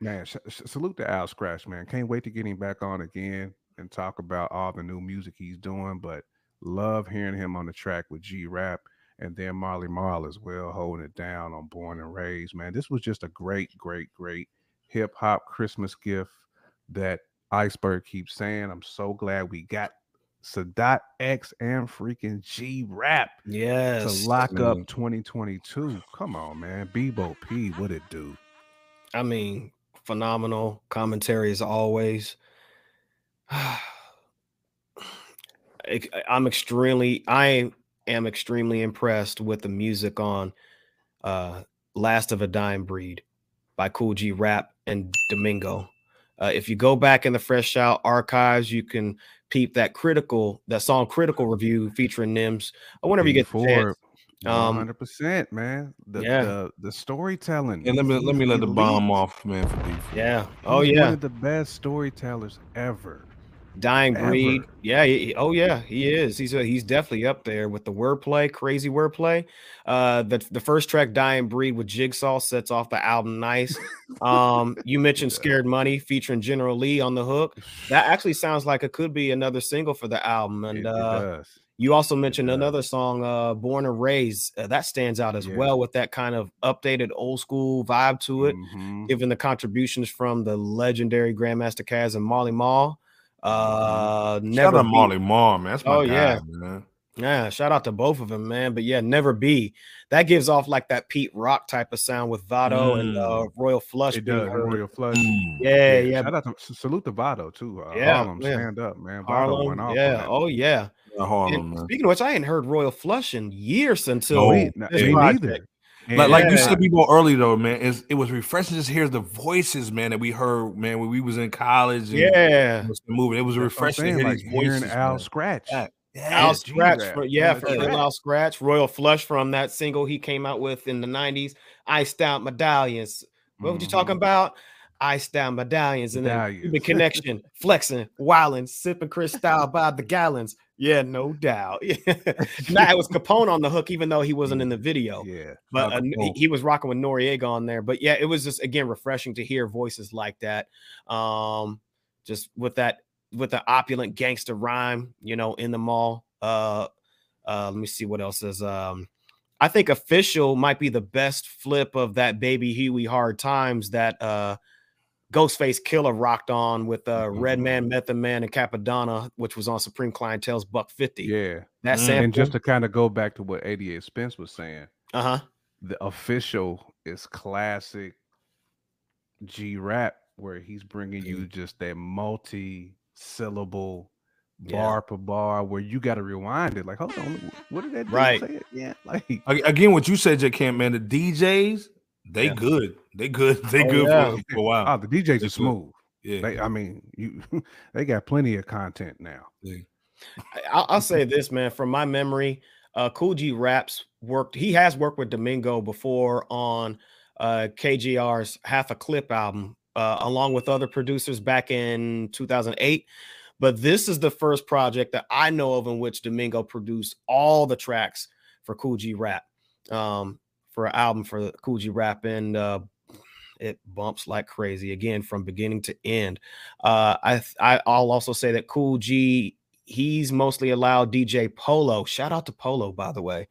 Man, salute to Al Scratch, man. Can't wait to get him back on again and talk about all the new music he's doing, but love hearing him on the track with G Rap and then Marley Marl as well, holding it down on Born and Raised, man. This was just a great hip hop Christmas gift that Iceberg keeps saying. I'm so glad we got Sadat X and freaking G Rap. Yes. To lock up 2022. Come on, man. Bebo P, what it do? I mean, phenomenal commentary as always. I'm extremely, I am extremely impressed with the music on Last of a Dime Breed by Kool G Rap and Domingo. If you go back in the Fresh Out archives, you can peep that song critical review featuring Nems. Whenever you get the chance. 100%, man. The storytelling. And let me let the bomb off, man. For D4. Yeah. Oh he's one of the best storytellers ever. Dying Breed. Yeah. He is. He's definitely up there with the wordplay, crazy wordplay. The first track, Dying Breed with Jigsaw, sets off the album nice. You mentioned Scared Money featuring General Lee on the hook. That actually sounds like it could be another single for the album. And it does. You also mentioned another song, Born and Raised. That stands out as well with that kind of updated old school vibe to it, given the contributions from the legendary Grandmaster Caz and Marley Marl. Shout out Marley Marl, man. That's my guy, man. Yeah, shout out to both of them, man. But yeah, Never Be. That gives off like that Pete Rock type of sound with Vado and Royal Flush. It does, Royal Flush. Yeah. Shout out to salute to Vado too. Harlem, stand up, man. Vado went off. Yeah, oh yeah. Harlem, speaking of which, I hadn't heard Royal Flush in years until neither. Like you said people early though, man, it was refreshing just hear the voices, man, that we heard, man, when we was in college. And moving. It was refreshing to hear like these voices. Al Scratch. Al Scratch. Al Scratch. Royal Flush from that single he came out with in the 90s. Iced Out Medallions. What were you talking about? Iced Out Medallions. And then Cuban Connection, flexing, wilding, sipping Cristal by the gallons. Yeah, no doubt. It was Capone on the hook, even though he wasn't in the video. Yeah, but he was rocking with Noriega on there. But yeah, it was just again refreshing to hear voices like that. Just with the opulent gangster rhyme, you know, in the mall. Let me see what else is. I think Official might be the best flip of that Baby Huey Hard Times that Ghostface Killah rocked on with Redman, Method Man, and Capadonna, which was on Supreme Clientele's Buck 50. Yeah, that's and just to kind of go back to what 88 Spence was saying. The Official is classic G Rap, where he's bringing you just that multi-syllable bar per bar, where you got to rewind it. Like, hold on, what did that dude say? Yeah, like again, what you said, J. Camp, man. The DJs. They good for a while. The DJs are smooth. Yeah, they got plenty of content now. Yeah. I'll say this, man. From my memory, Kool G Rap's worked. He has worked with Domingo before on KGR's Half a Clip album, along with other producers back in 2008. But this is the first project that I know of in which Domingo produced all the tracks for Kool G Rap. For an album for Kool G Rap, and it bumps like crazy again from beginning to end. I'll also say that Kool G, he's mostly allowed DJ Polo, shout out to Polo by the way,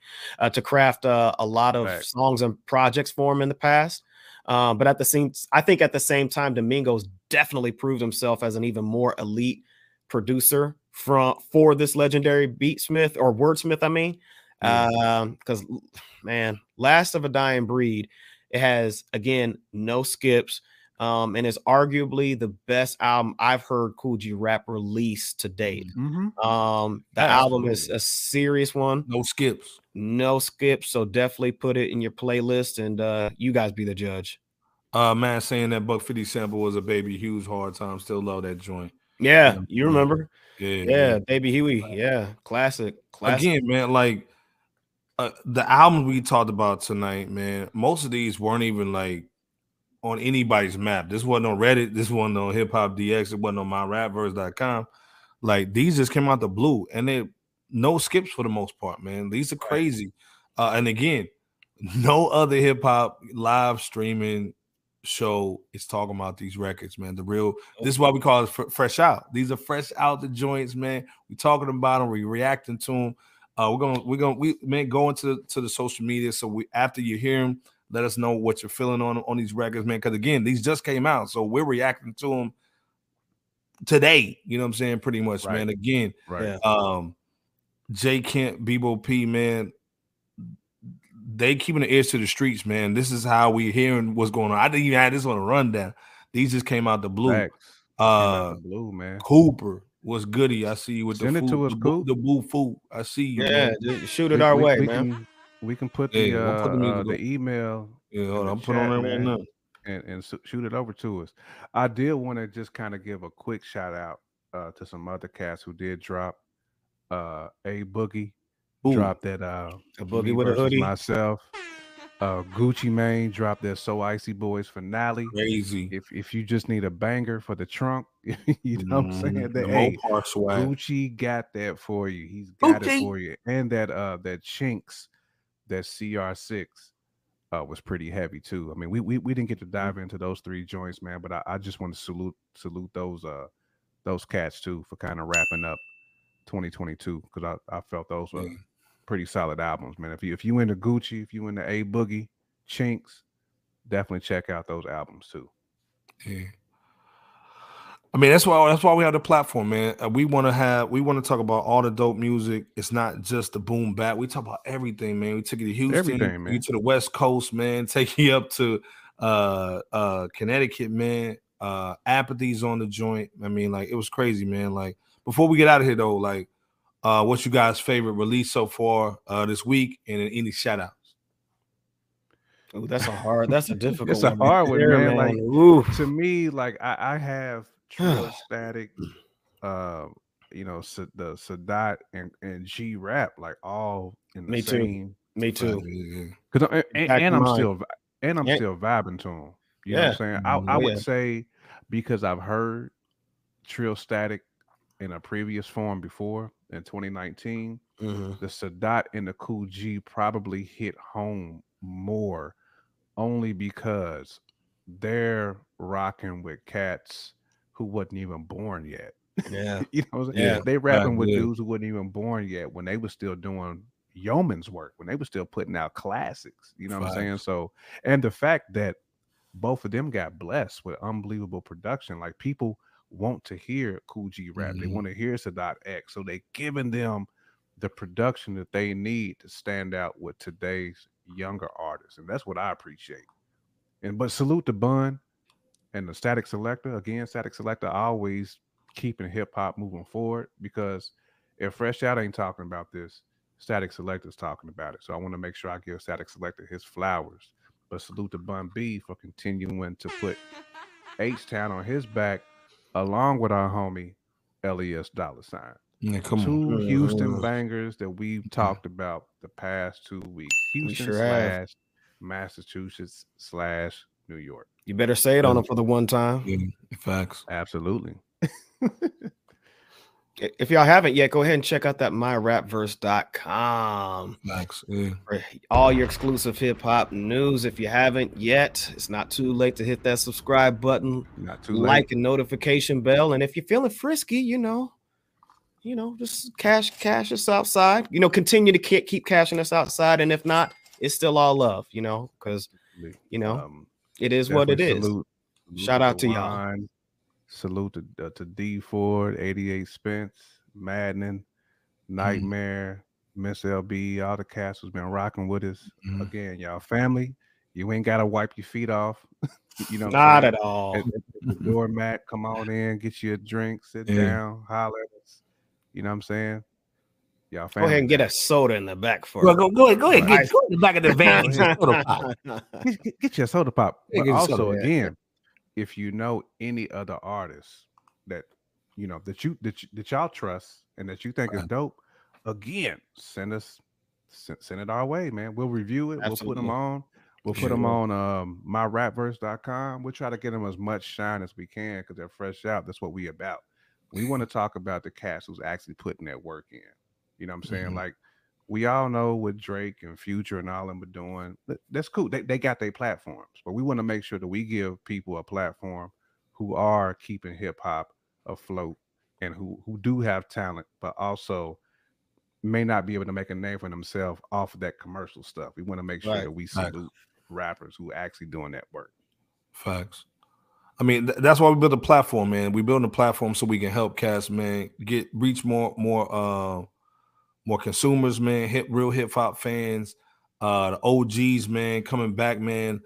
to craft a lot of songs and projects for him in the past. But at the same time, Domingo's definitely proved himself as an even more elite producer for this legendary beatsmith or wordsmith. Because man, Last of a Dying Breed, it has again no skips, and is arguably the best album I've heard Kool G Rap release to date. The album is a serious one, no skips, so definitely put it in your playlist, and you guys be the judge. Man, saying that Buck 50 sample was a Baby Hue's Hard Time, still love that joint. Yeah, you remember. Yeah, Baby Huey. Yeah, classic. Again, man, like the albums we talked about tonight, man, most of these weren't even like on anybody's map. This wasn't on Reddit. This wasn't on Hip Hop DX. It wasn't on myrapverse.com. Like, these just came out the blue, and they no skips for the most part, man. These are crazy. And again, no other hip hop live streaming show is talking about these records, man. This is why we call it Fresh Out. These are fresh out the joints, man. We're talking about them, we're reacting to them. We're gonna go into the social media. So after you hear them, let us know what you're feeling on these records, man. Because again, these just came out, so we're reacting to them today. You know what I'm saying? Pretty much, man. Again, J Kent, Bebo P, man. They keeping the ears to the streets, man. This is how we hearing what's going on. I didn't even have this on a rundown. These just came out the blue. Cooper, What's goody? I see you with Send the food. It to us, cool. The boo food. I see you. Yeah, man. Shoot it we, our we, way, we man. Can, we can put the the email. Yeah, hold on. I'm putting on that right now. And shoot it over to us. I did want to just kind of give a quick shout out to some other cats who did drop a boogie. Ooh. Dropped that a boogie with a hoodie. Myself. Gucci Mane dropped their So Icy Boys finale. Crazy. If you just need a banger for the trunk, you know what I'm saying? That, hey, Gucci got that for you. He's got it for you. And that that Chinks, that CR6 was pretty heavy too. I mean, we didn't get to dive into those three joints, man, but I just want to salute those cats too for kind of wrapping up 2022 because I felt those were pretty solid albums, man. If you into Gucci, if you into A Boogie, Chinks, definitely check out those albums too. Yeah, I mean that's why we have the platform, man. We want to talk about all the dope music. It's not just the boom bap. We talk about everything, man. We took you to Houston, you to the West Coast, man. Take you up to Connecticut, man. Apathy's on the joint. I mean, like, it was crazy, man. Like, before we get out of here though, like, what's you guys' favorite release so far this week, and any shout outs? Oh, that's a difficult it's one. It's a hard one, man. Like, ooh. To me, like, I have Statik, you know, the Sadat and G Rap, like, all in the same. Me too. Because I'm still vibing to them. You know what I'm saying? I would say, because I've heard Trill Statik in a previous form before in 2019, the Sadat and the Kool G probably hit home more, only because they're rocking with cats who wasn't even born yet. Yeah, you know, they rapping with dudes who wasn't even born yet when they were still doing yeoman's work, when they were still putting out classics. You know what I'm saying? So, and the fact that both of them got blessed with unbelievable production, like, people want to hear Kool G Rap. They want to hear Sadat X. So they giving them the production that they need to stand out with today's younger artists. And that's what I appreciate. But salute to Bun and the Statik Selektah. Again, Statik Selektah always keeping hip hop moving forward, because if Fresh Out ain't talking about this, Statik Selektah is talking about it. So I want to make sure I give Statik Selektah his flowers. But salute to Bun B for continuing to put H-Town on his back, along with our homie $$. Yeah, two Houston bangers that we've talked about the past 2 weeks. Houston / Massachusetts / New York. You better say it on them for the one time. Yeah, facts. Absolutely. If y'all haven't yet, go ahead and check out that myrapverse.com. Facts. Yeah. For all your exclusive hip hop news. If you haven't yet, it's not too late to hit that subscribe button, not too like and notification bell. And if you're feeling frisky, you know, just cash us outside. You know, continue to keep cashing us outside. And if not, it's still all love, you know, because, you know, it is what it is. Shout out to y'all. Salute to D Ford, 88 Spence, Madden, Nightmare, Miss LB. All the cats who's been rocking with us. Again, y'all family. You ain't gotta wipe your feet off. You know, not at all. At the doormat, come on in, get you a drink, sit down, holler at us. You know what I'm saying? Y'all family. Go ahead and get a soda in the back for us. Go ahead, get in the back of the van. Get your soda pop. But also, again, if you know any other artists that you know that y'all trust and that you think is dope, again, send it our way, man. We'll review it. Absolutely. We'll put them on. We'll put them on myrapverse.com. We'll try to get them as much shine as we can, because they're Fresh Out. That's what we about. We want to talk about the cats who's actually putting that work in. You know what I'm saying? Like, we all know what Drake and Future and all them are doing. That's cool. They got their platforms, but we want to make sure that we give people a platform who are keeping hip hop afloat and who do have talent, but also may not be able to make a name for themselves off of that commercial stuff. We want to make sure that we salute rappers who actually doing that work. Facts. I mean, that's why we build a platform, man. We build a platform so we can help cats, man, reach more consumers, man. Real hip hop fans, the OGs, man, coming back, man,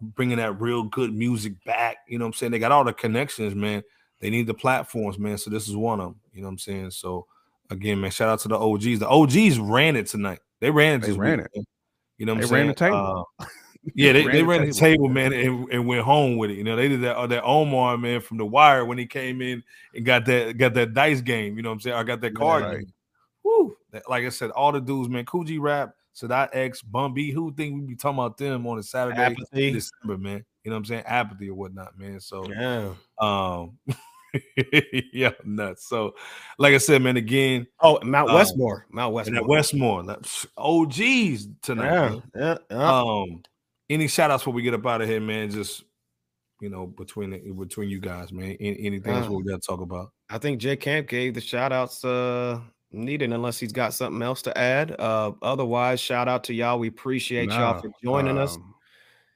bringing that real good music back. You know what I'm saying? They got all the connections, man. they need the platforms, man. So this is one of them. You know what I'm saying? So again, man, shout out to the OGs. The OGs ran it tonight. They ran it. You know what I'm saying? They ran the table. Yeah, they ran the table, man, and went home with it. You know, they did that Omar, man, from The Wire when he came in and got that dice game. You know what I'm saying? I got that card game. Woo. Like I said, all the dudes, man, Kool G Rap, Sadat X, Bun B, who think we be talking about them on a Saturday Apathy. In December, man. You know what I'm saying? Apathy or whatnot, man. So yeah. Yeah, nuts. So, like I said, man, again. Oh, Mount Westmore. OGs tonight. Yeah, yeah. Any shout outs before we get up out of here, man? Just, you know, between you guys, man. Anything else we got to talk about? I think Jay Camp gave the shout outs needed, unless he's got something else to add. Otherwise, shout out to y'all. We appreciate y'all for joining us.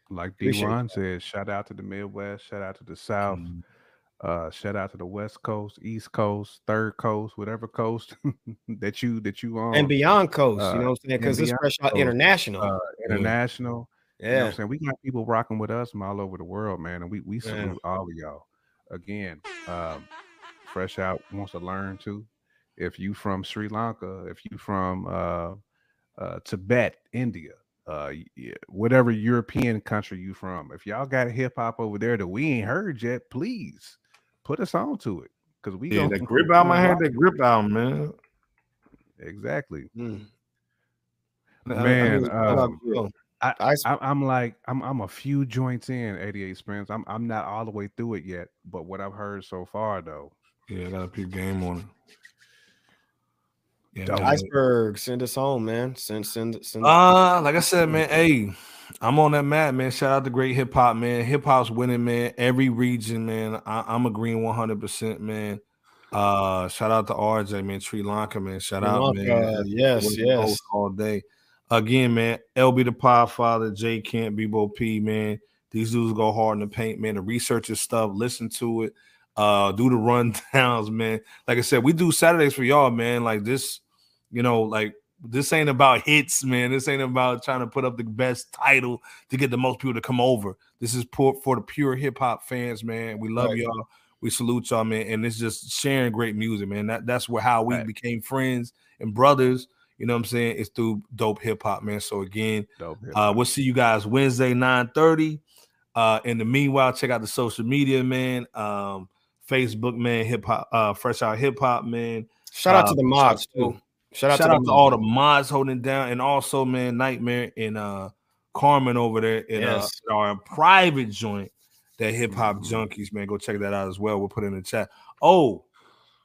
Like D-Ron said, shout out to the Midwest. Shout out to the South. Mm-hmm. Shout out to the West Coast, East Coast, Third Coast, whatever coast that you on, and beyond coast. You know what I'm saying? Because it's fresh out international. Yeah. You know what I'm saying? We got people rocking with us from all over the world, man, and we salute all of y'all. Again, Fresh Out wants to learn too. If you from Sri Lanka, if you from Tibet, India, whatever European country you from, if y'all got hip hop over there that we ain't heard yet, please put us on to it, because we gonna grip out my hand, that grip out, man. Exactly, man. I'm a few joints in 88 Springs. I'm not all the way through it yet, but what I've heard so far, though, I got a peep game on it. Yeah, Iceberg, send us home, man. Send like I said, man. Hey, I'm on that map, man. Shout out to great hip hop, man. Hip hop's winning, man. Every region, man. I'm agreeing 100%, man. Shout out to RJ, man. Sri Lanka, man. Shout out, man. Yes. All day. Again, man. LB the Podfather, J Camp, Bebo P, man. These dudes go hard in the paint, man. The researchers stuff. Listen to it. Do the rundowns, man. Like I said, we do Saturdays for y'all, man. Like this. You know, like, this ain't about hits, man. This ain't about trying to put up the best title to get the most people to come over. This is for the pure hip-hop fans, man. We love y'all. We salute y'all, man. And it's just sharing great music, man. That's how we became friends and brothers. You know what I'm saying? It's through dope hip-hop, man. So, again, we'll see you guys Wednesday, 9:30. In the meanwhile, check out the social media, man. Facebook, man. Hip-hop, Fresh Out Hip-Hop, man. Shout out to the mods, too. Shout out to all the mods holding down, and also, man, Nightmare and Carmen over there in our private joint, that Hip Hop Junkies, man. Go check that out as well. We'll put it in the chat. Oh,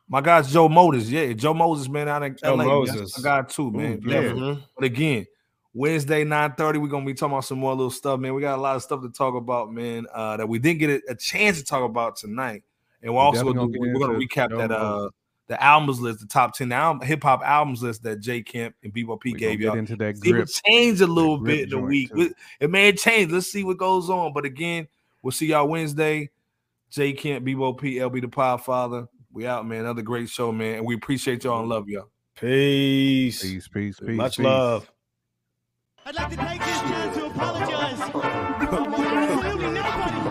my guy's Joe Moses. Yeah, Joe Moses, man, out in LA. That's my guy too, man. Ooh, yeah. But again, Wednesday, 9:30, we're going to be talking about some more little stuff, man. We got a lot of stuff to talk about, man, that we didn't get a chance to talk about tonight. And we're also going to recap that the albums list, the top 10 hip-hop albums list that J. Kemp and BYP gave y'all. It will change a little bit in the week. It may change. Let's see what goes on. But again, we'll see y'all Wednesday. J. Kemp, BYP, LB the Podfather. We out, man. Another great show, man. And we appreciate y'all and love y'all. Peace. Peace, peace, peace. Much love. I'd like to take this chance to apologize. Absolutely nobody.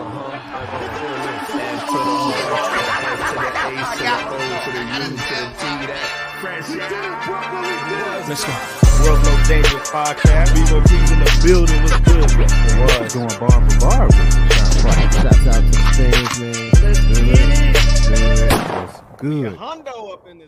Let's go. World No Dangerous Podcast. BYP's in the building. What's good? It was going bar for bar. Shouts out to the fans, man. Let's get it. Good. Hondo up in this.